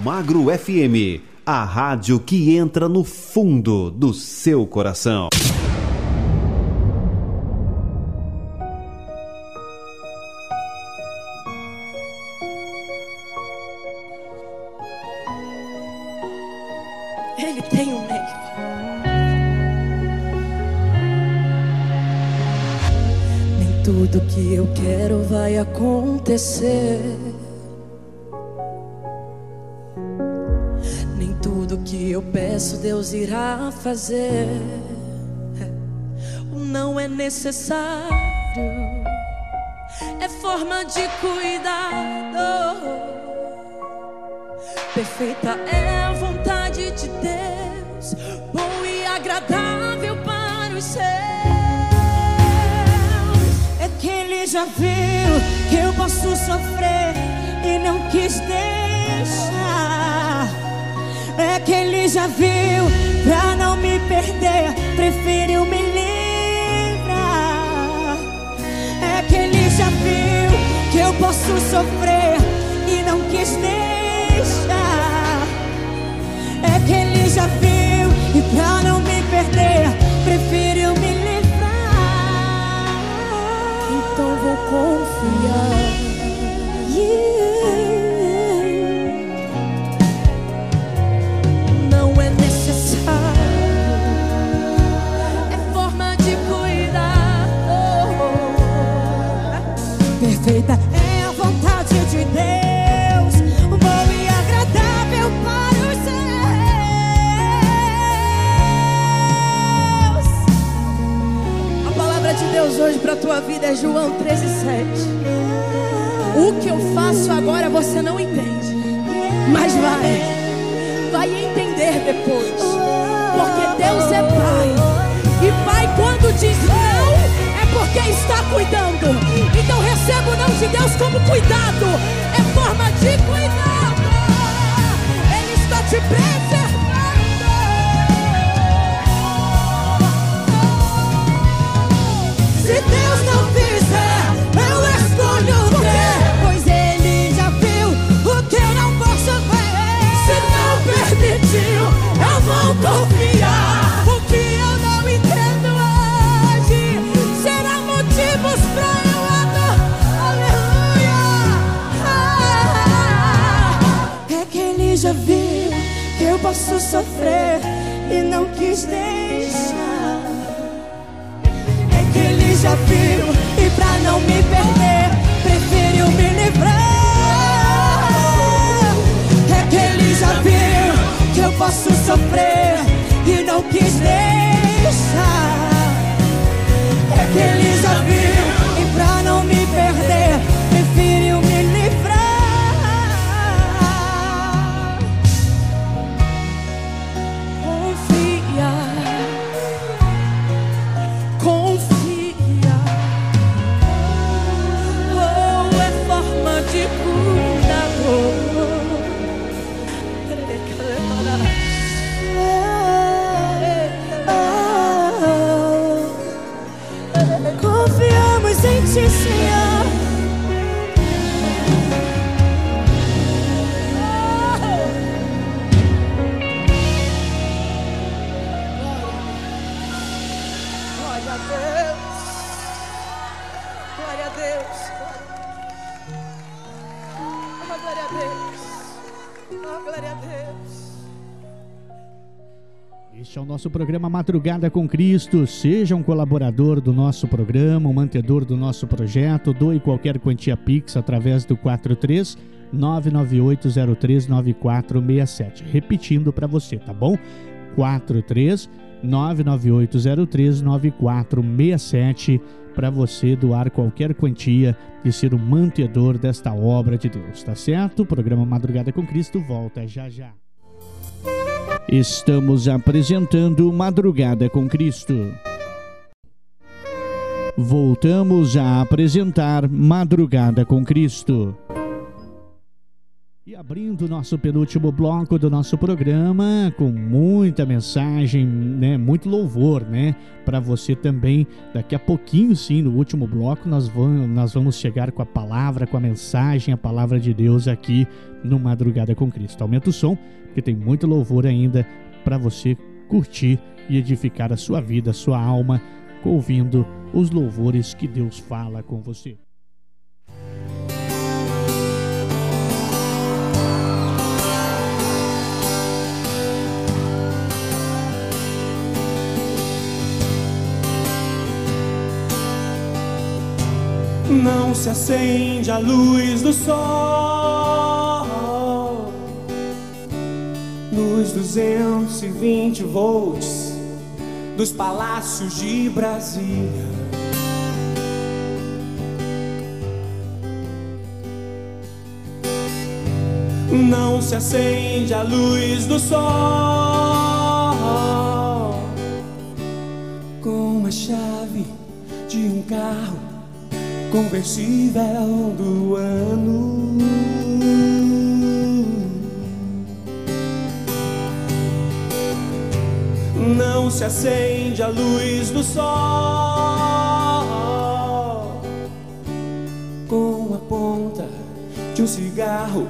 Almagro F M, a rádio que entra no fundo do seu coração. Ele tem um médico. Nem tudo que eu quero vai acontecer. Nem tudo que eu peço Deus irá fazer. O não é necessário, é forma de cuidado. Perfeita é a vontade de Deus, bom e agradável para os seus. É que Ele já viu que eu posso sofrer e não quis deixar. É que Ele já viu, pra não me perder, preferiu me livrar. É que Ele já viu que eu posso sofrer e não quis deixar. É que Ele já viu e pra não me perder preferiu me livrar. Então vou confiar, yeah. Não é necessário, é forma de cuidado. Perfeita é a vontade de Deus. Deus hoje para a tua vida é João treze, sete. O que eu faço agora você não entende, mas vai, vai entender depois, porque Deus é Pai, e Pai quando diz não, é porque está cuidando. Então receba o não de Deus como cuidado, é forma de cuidado. Ele está te preservando. Se Deus não fizer, eu escolho o quê? Pois Ele já viu o que eu não posso ver. Se não permitiu, eu vou confiar. O que eu não entendo hoje será motivos pra eu adorar. Aleluia! Ah, é que Ele já viu que eu posso sofrer e não quis deixar. Já viu, e pra não me perder, preferiu me livrar. É que Ele já viu que eu posso sofrer e não quis deixar. É que Ele já viu, e pra não me perder, preferiu me livrar. Confiar, confiar. De cuidador, confiamos em Ti, Senhor. Glória a Deus, glória a Deus. Glória a Deus, oh, glória a Deus. Este é o nosso programa Madrugada com Cristo. Seja um colaborador do nosso programa, um mantedor do nosso projeto. Doe qualquer quantia Pix através do quatro três, nove nove oito zero três nove quatro seis sete. Repetindo para você, tá bom? quatro três, nove nove oito zero três nove quatro seis sete. Para você doar qualquer quantia e ser o mantedor desta obra de Deus, tá certo? O programa Madrugada com Cristo volta já já. Estamos apresentando Madrugada com Cristo. Voltamos a apresentar Madrugada com Cristo. E abrindo o nosso penúltimo bloco do nosso programa, com muita mensagem, né, muito louvor, né, para você também. Daqui a pouquinho, sim, no último bloco, nós vamos, nós vamos chegar com a palavra, com a mensagem, a palavra de Deus aqui no Madrugada com Cristo. Aumenta o som, porque tem muito louvor ainda para você curtir e edificar a sua vida, a sua alma, ouvindo os louvores que Deus fala com você. Não se acende a luz do sol nos duzentos e vinte volts dos palácios de Brasília. Não se acende a luz do sol com a chave de um carro conversível do ano. Não se acende a luz do sol com a ponta de um cigarro,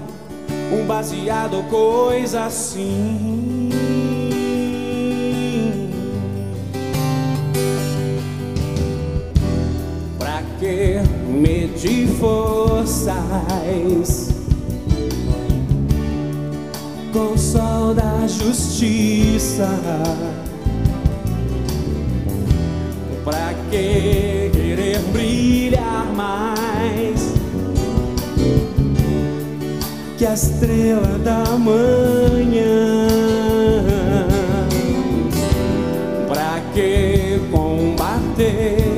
um baseado ou coisa assim. Medir forças com o sol da justiça, pra que querer brilhar mais que a estrela da manhã? Pra que combater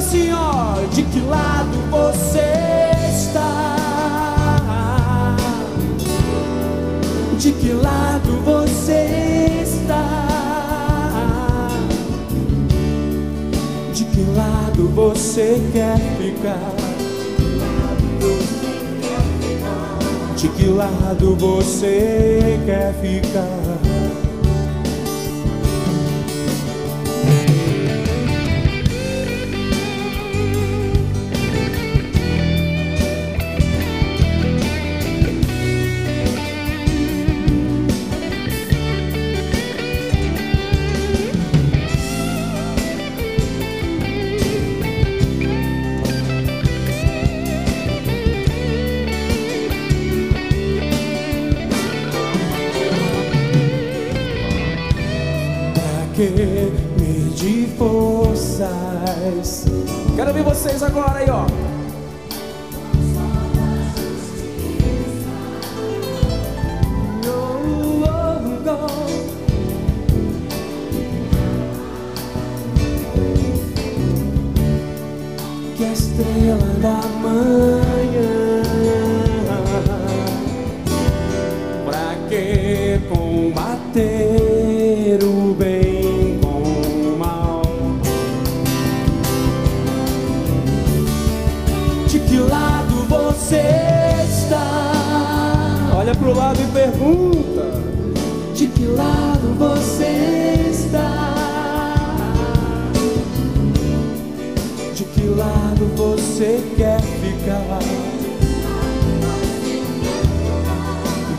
senhor, de que lado você está? De que lado você está? De que lado você quer ficar? De que lado você quer ficar? Medir forças. Quero ouvir vocês agora aí, ó. Oh, oh, oh. Que a estrela da manhã, pra que combater o bem? Olha pro lado e pergunta: de que lado você está? De que lado você quer ficar?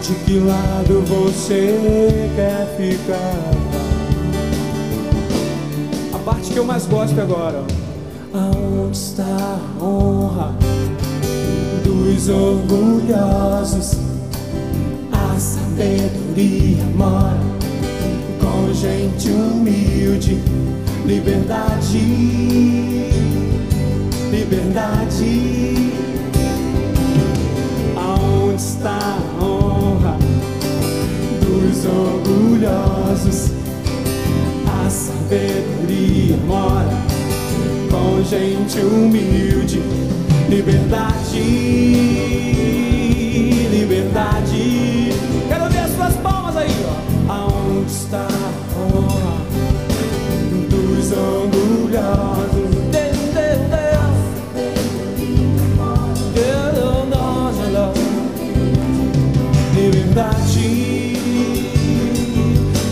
De que lado você quer ficar? A parte que eu mais gosto agora. Aonde está a honra dos orgulhosos? A sabedoria mora com gente humilde. Liberdade, liberdade. Aonde está a honra dos orgulhosos? A sabedoria mora com gente humilde. Liberdade, liberdade. Quero ver as suas palmas aí, ó. Aonde está a honra dos orgulhosos?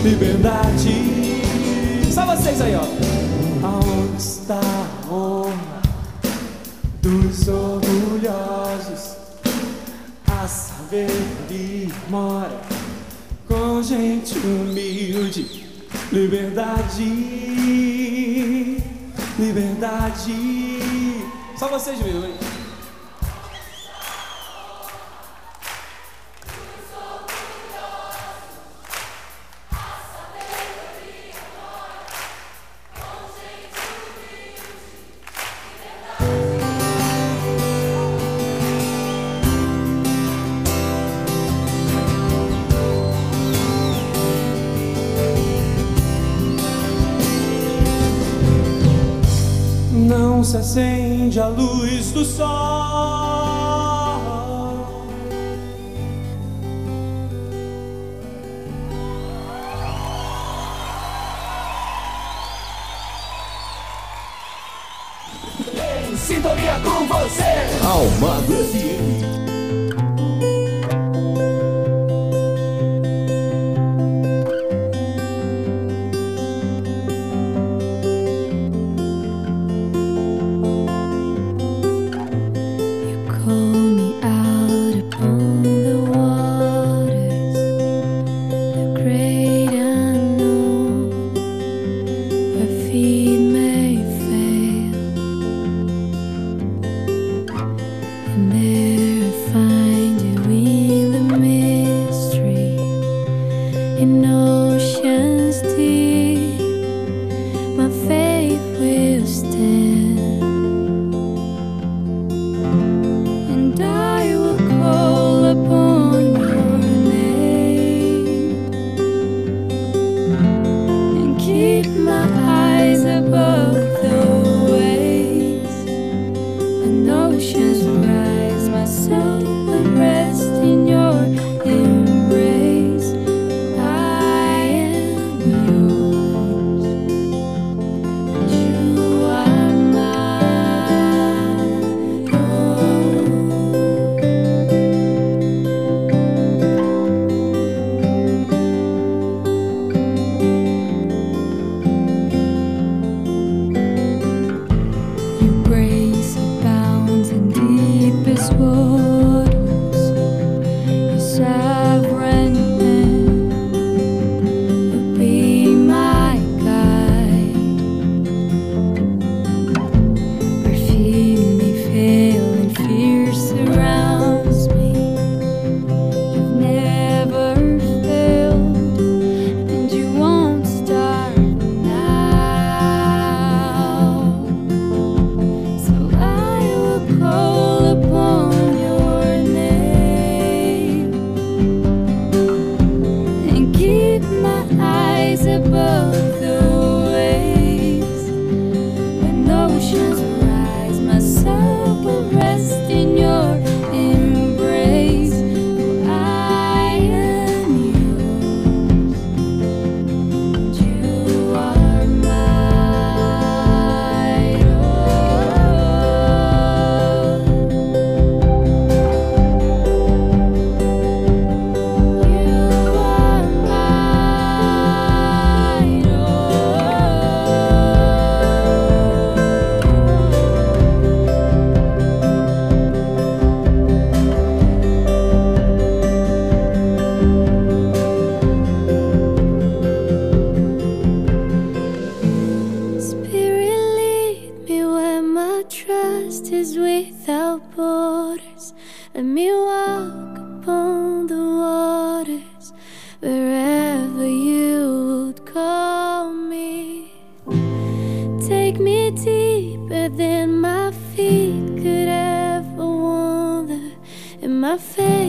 liberdade. Só vocês aí, ó. Aonde está a honra dos orgulhosos? A sabedoria mora com gente humilde. Liberdade, liberdade. Só vocês mesmo, hein? Se acende a luz do sol. Em sintonia com você, Almagro F M.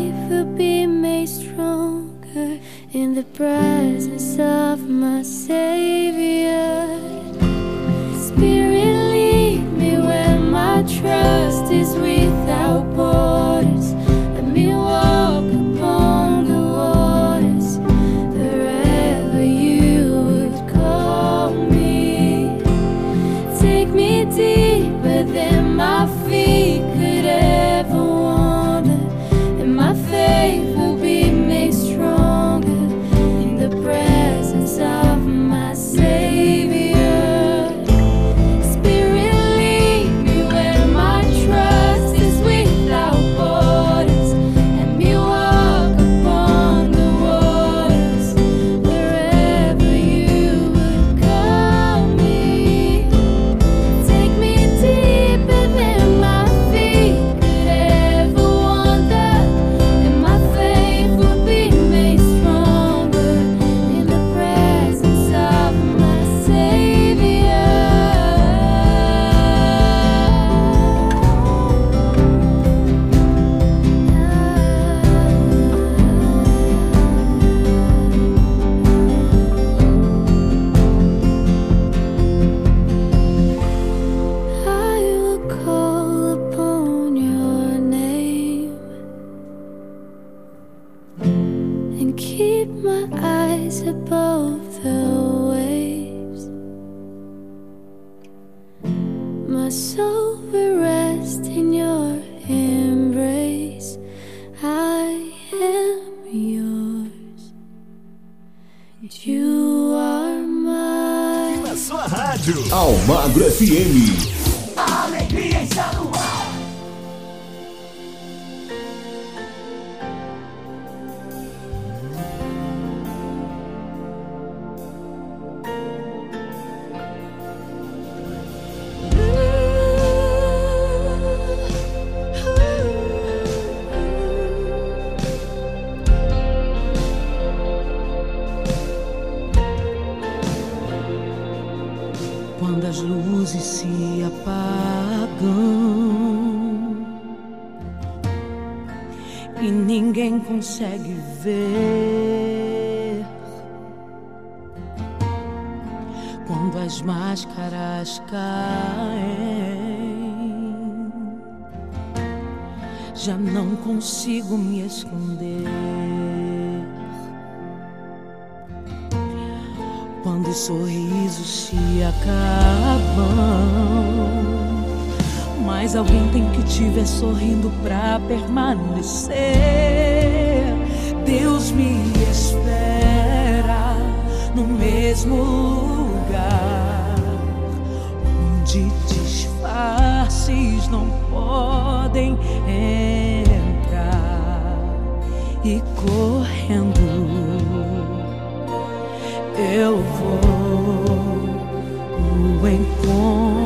Will be made stronger in the presence. Almagro F M. Consegue ver quando as máscaras caem, já não consigo me esconder. Quando os sorrisos se acabam, mas alguém tem que te ver sorrindo pra permanecer. Deus me espera no mesmo lugar, onde disfarces não podem entrar. E correndo eu vou o encontrar.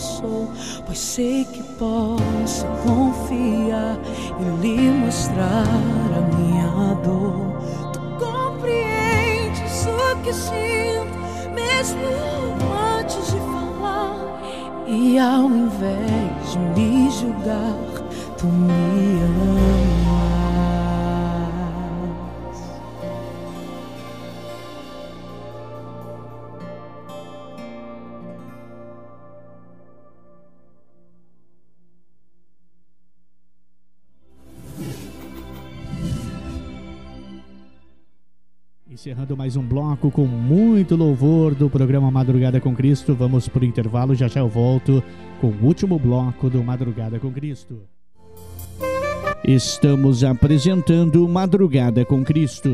sou, pois sei que posso confiar e lhe mostrar a minha dor. Tu compreendes o que sinto, mesmo antes de falar, e ao invés de me julgar, tu me amas. Encerrando mais um bloco com muito louvor do programa Madrugada com Cristo. Vamos para o intervalo, já já eu volto com o último bloco do Madrugada com Cristo. Estamos apresentando Madrugada com Cristo.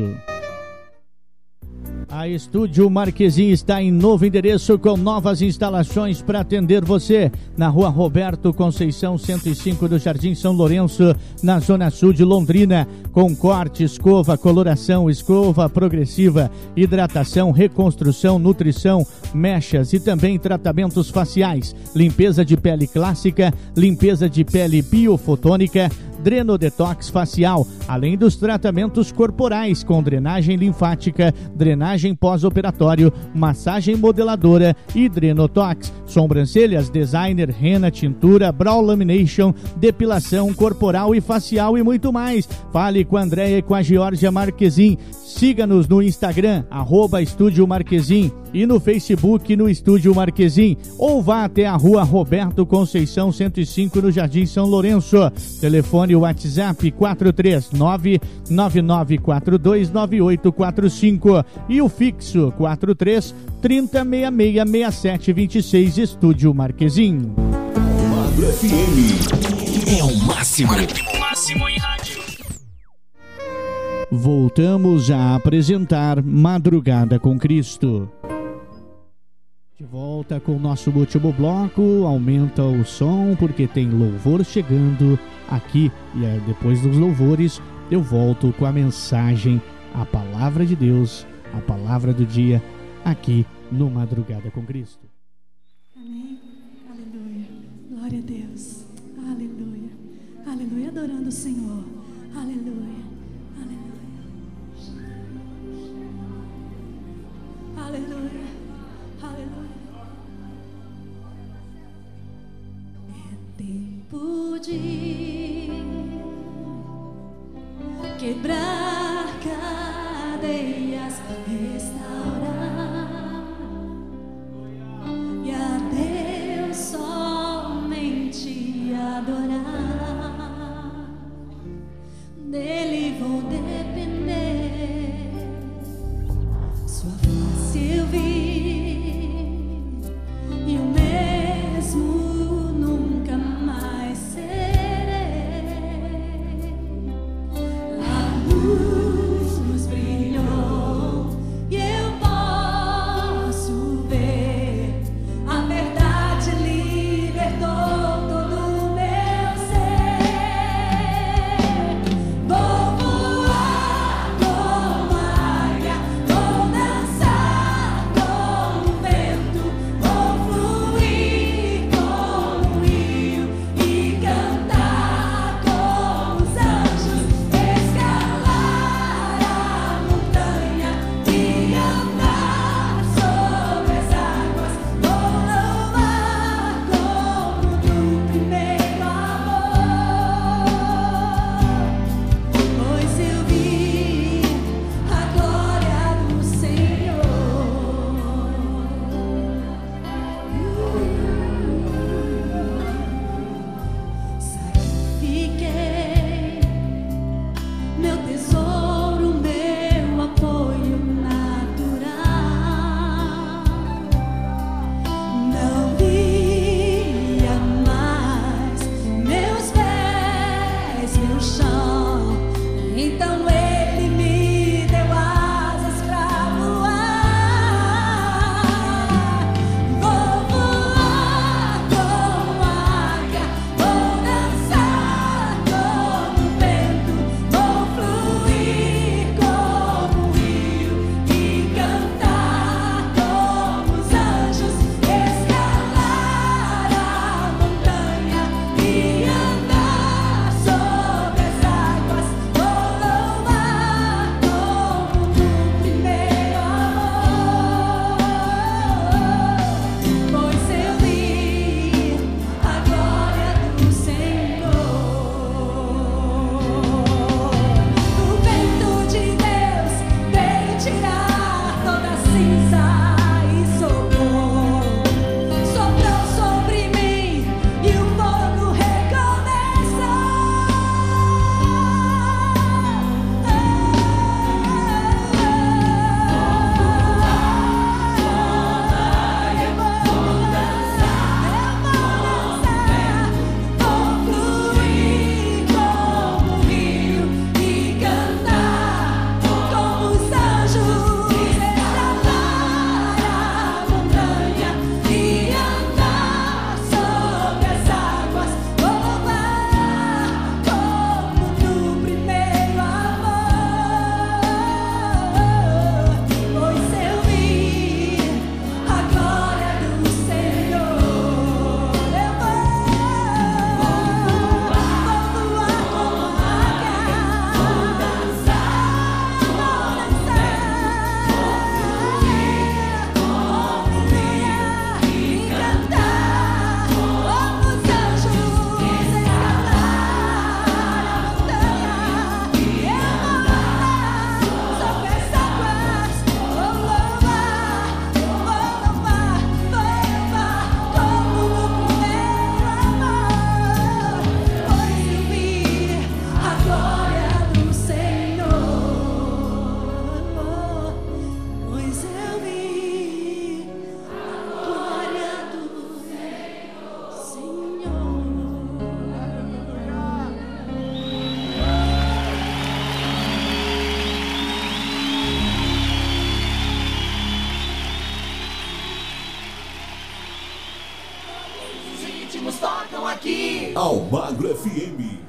A Estúdio Marquezim está em novo endereço com novas instalações para atender você. Na rua Roberto Conceição, cento e cinco do Jardim São Lourenço, na zona sul de Londrina. Com corte, escova, coloração, escova progressiva, hidratação, reconstrução, nutrição, mechas e também tratamentos faciais. Limpeza de pele clássica, limpeza de pele biofotônica, dreno detox facial, além dos tratamentos corporais com drenagem linfática, drenagem pós-operatório, massagem modeladora e drenotox, sobrancelhas, designer, rena, tintura, brow lamination, depilação corporal e facial e muito mais. Fale com a Andreia e com a Georgia Marquezin. Siga-nos no Instagram, arroba Estúdio Marquezim, e no Facebook, no Estúdio Marquezim, ou vá até a rua Roberto Conceição, cento e cinco, no Jardim São Lourenço. Telefone WhatsApp quatro três nove nove nove quatro dois nove oito quatro cinco e o fixo quatro três, três zero seis seis, seis sete dois seis, Estúdio Marquezim. Almagro F M é o máximo. O máximo em rádio. Voltamos a apresentar Madrugada com Cristo. De volta com o nosso último bloco, aumenta o som porque tem louvor chegando aqui. E aí, depois dos louvores, eu volto com a mensagem, a palavra de Deus, a palavra do dia, aqui no Madrugada com Cristo. Amém? Aleluia. Glória a Deus. Aleluia. Aleluia, adorando o Senhor. Aleluia. Aleluia, aleluia. É tempo de quebrar cadeias, restaurar e a Deus somente adorar. Dele vou depender, sua voz eu vi, e o mesmo nunca mais serei. A luz tocam aqui. Almagro F M.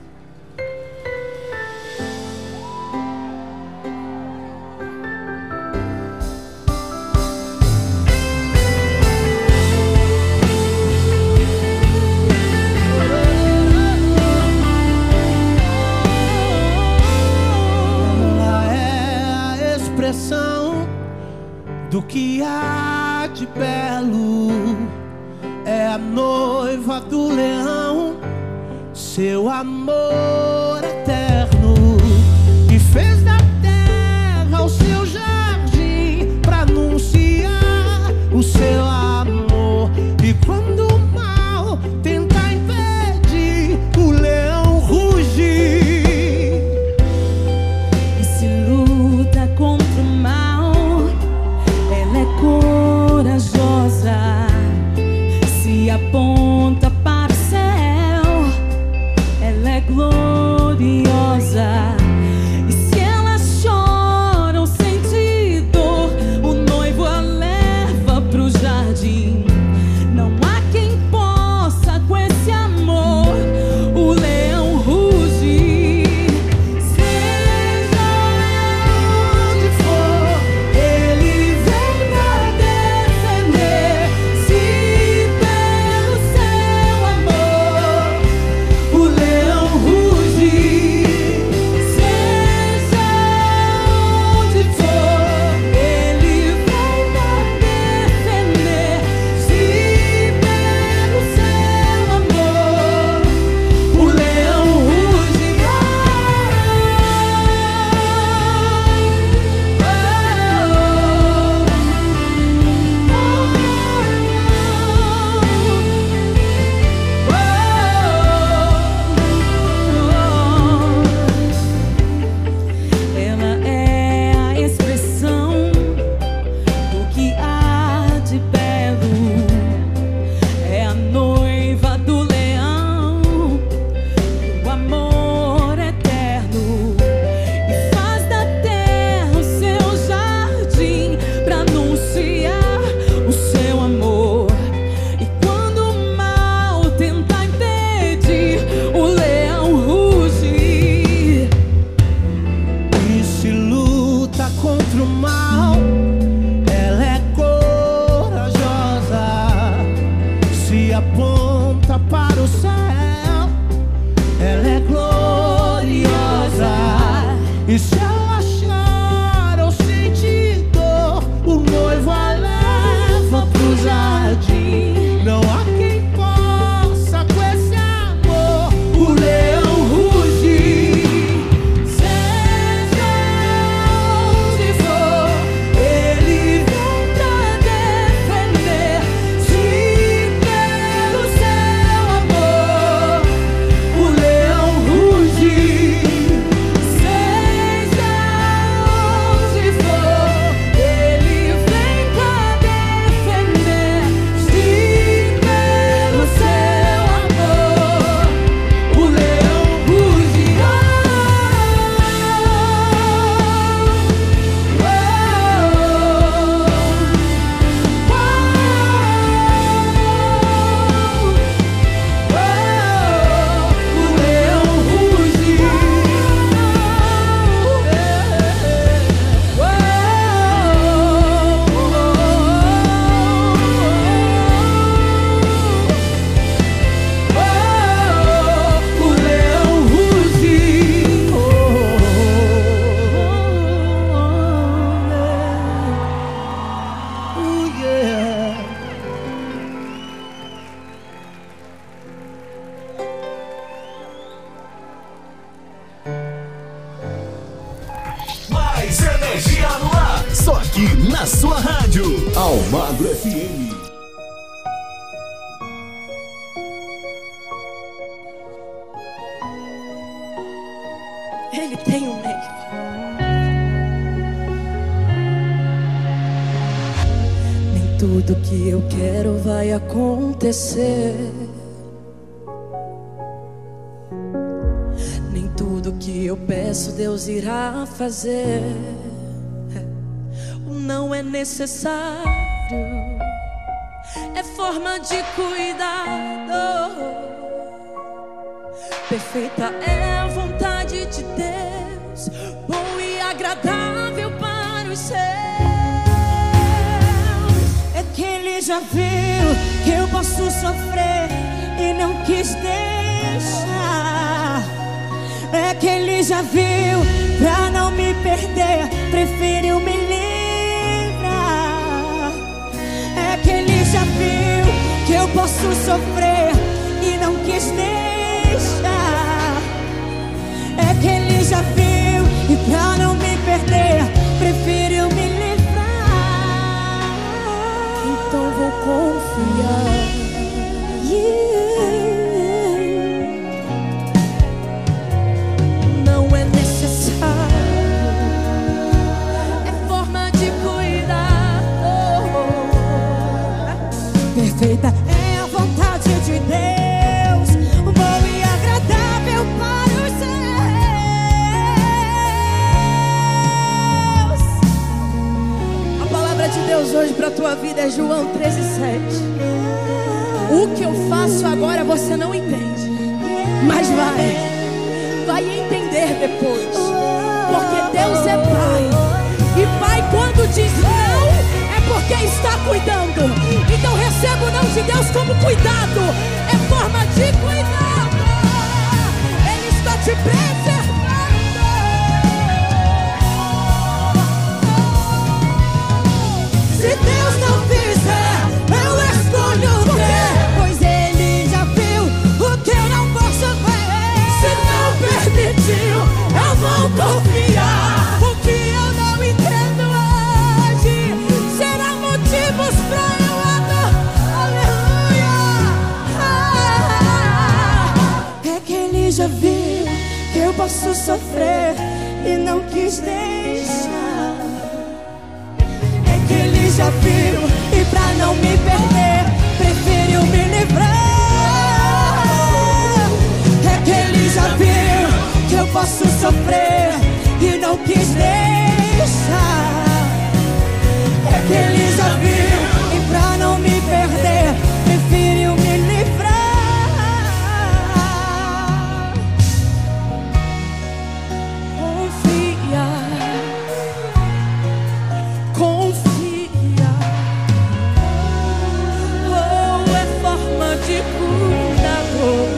O que há de belo é a noiva do leão, seu amor eterno, que fez da terra o seu jardim pra anunciar o seu amor. E quando o mal tenta impedir, o leão ruge e se luta contra o mal. Corajosa, se aponta para o céu, ela é gloriosa. E se ela chora ou sente dor, o noivo a leva pro jardim. Não há quem possa com esse amor. O leão ruge. Seja onde for, ele vem pra defender. Se pelo seu amor o leão ruge, seja onde for, ele vem pra defender. Se pelo seu amor o leão ruge. Oh, oh, oh. Ela é a expressão do que há de belo, é a noiva do leão, do amor eterno, e faz da terra o seu jardim pra anunciar o seu amor. E quando o mal tenta impedir, o leão ruge e se luta contra o mal. Ela é corajosa, se aponta para o céu, ela é gloriosa. E se ela chora ou sente dor, o noivo a leva pro jardim. Não há quem possa com esse amor. O leão ruge, seja onde for, ele vem pra defender. Se pelo seu amor o leão ruge, seja onde for, ele vem pra defender. Se pelo seu amor o leão ruge. Oh, oh, oh, oh. Oh, o leão ruge. Oh, oh, o leão ruge. Oh, oh, yeah. Mais energia no ar, só aqui na sua rádio Almagro F M. Ele tem um meio. Nem tudo que eu quero vai acontecer, nem tudo que eu peço Deus irá fazer. O não é necessário, é forte. forma de cuidado. Perfeita é a vontade de Deus, bom e agradável para os seus. É que Ele já viu que eu posso sofrer e não quis deixar. É que Ele já viu, pra não me perder, preferiu me livrar. É que Ele já viu que eu posso sofrer e não quis deixar. É que Ele já viu e pra não me perder, preferiu me livrar. Então vou confiar. Yeah. Perfeita é a vontade de Deus, bom e agradável para os seus. A palavra de Deus hoje para a tua vida é João treze, sete. O que eu faço agora você não entende, mas vai, vai entender depois, porque Deus é Pai. E Pai, quando diz não, porque está cuidando. Então receba o não de Deus como cuidado. É forma de cuidado. Ele está te preservando. Se Deus não fizer, eu escolho o quê? Pois Ele já viu o que eu não posso ver. Se não permitiu, eu vou confiar. O que eu não entendo pra eu adorar, aleluia. Ah, é que Ele já viu que eu posso sofrer e não quis deixar. É que Ele já viu e pra não me perder, preferiu me livrar. É que Ele já viu que eu posso sofrer e não quis deixar. É que Ele já viu e pra não me perder, preferiu me livrar. Confia, confia. Oh, é forma de cuidado.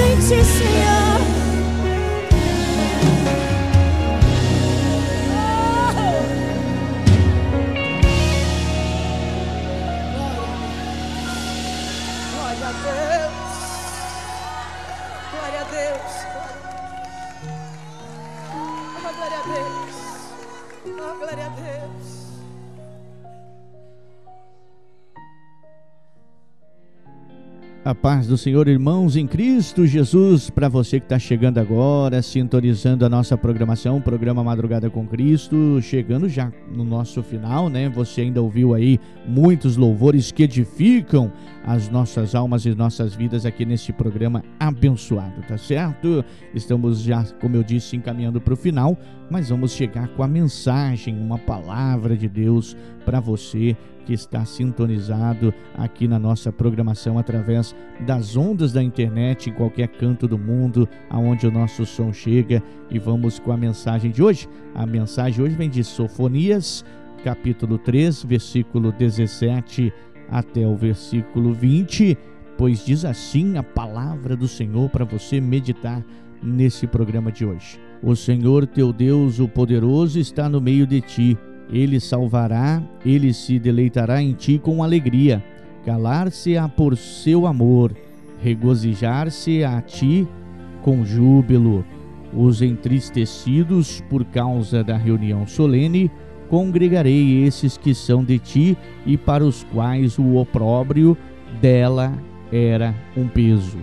Em Ti, Senhor. Glória a Deus. Glória a Deus. Oh, glória a Deus. Oh, glória a Deus. A paz do Senhor, irmãos em Cristo Jesus, para você que está chegando agora, sintonizando a nossa programação, programa Madrugada com Cristo, chegando já no nosso final, né? Você ainda ouviu aí muitos louvores que edificam as nossas almas e nossas vidas aqui nesse programa abençoado, tá certo? Estamos já, como eu disse, encaminhando para o final, mas vamos chegar com a mensagem, uma palavra de Deus para você que está sintonizado aqui na nossa programação através das ondas da internet, em qualquer canto do mundo, aonde o nosso som chega. E vamos com a mensagem de hoje. A mensagem hoje vem de Sofonias, capítulo três, versículo dezessete até o versículo vinte, pois diz assim a palavra do Senhor para você meditar nesse programa de hoje. O Senhor teu Deus, o poderoso, está no meio de ti. Ele salvará, Ele se deleitará em ti com alegria. Calar-se-á por seu amor, regozijar-se a ti com júbilo. Os entristecidos por causa da reunião solene, congregarei esses que são de ti e para os quais o opróbrio dela era um peso.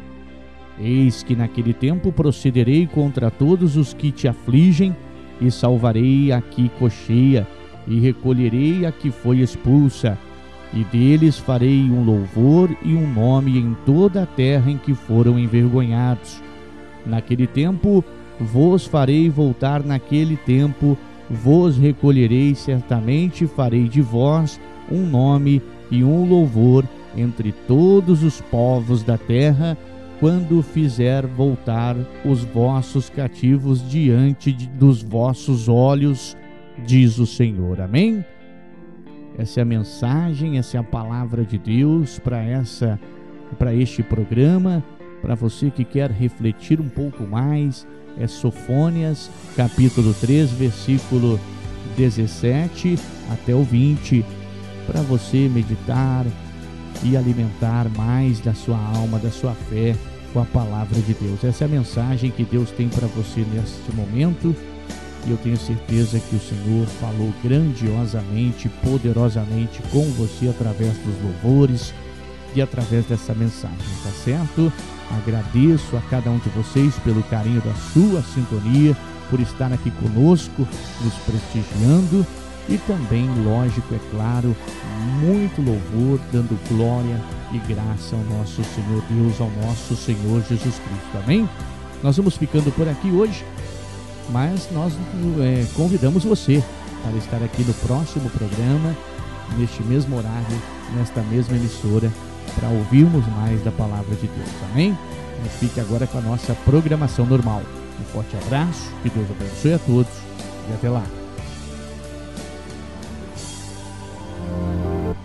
Eis que naquele tempo procederei contra todos os que te afligem e salvarei a que coxeia, e recolherei a que foi expulsa, e deles farei um louvor e um nome em toda a terra em que foram envergonhados. Naquele tempo vos farei voltar, naquele tempo vos recolherei, certamente farei de vós um nome e um louvor entre todos os povos da terra, quando fizer voltar os vossos cativos diante de, dos vossos olhos, diz o Senhor. Amém? Essa é a mensagem, essa é a palavra de Deus para essa, para este programa. Para você que quer refletir um pouco mais, é Sofonias, capítulo três, versículo dezessete até o vinte, para você meditar e alimentar mais da sua alma, da sua fé com a palavra de Deus. Essa é a mensagem que Deus tem para você neste momento, e eu tenho certeza que o Senhor falou grandiosamente, poderosamente com você através dos louvores e através dessa mensagem, tá certo? Agradeço a cada um de vocês pelo carinho da sua sintonia, por estar aqui conosco, nos prestigiando. E também, lógico, é claro, muito louvor, dando glória e graça ao nosso Senhor Deus, ao nosso Senhor Jesus Cristo. Amém? Nós vamos ficando por aqui hoje, mas nós é, convidamos você para estar aqui no próximo programa, neste mesmo horário, nesta mesma emissora, para ouvirmos mais da palavra de Deus. Amém? Mas fique agora com a nossa programação normal. Um forte abraço, que Deus abençoe a todos e até lá.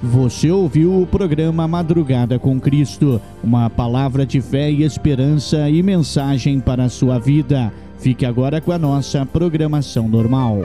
Você ouviu o programa Madrugada com Cristo, uma palavra de fé e esperança e mensagem para a sua vida. Fique agora com a nossa programação normal.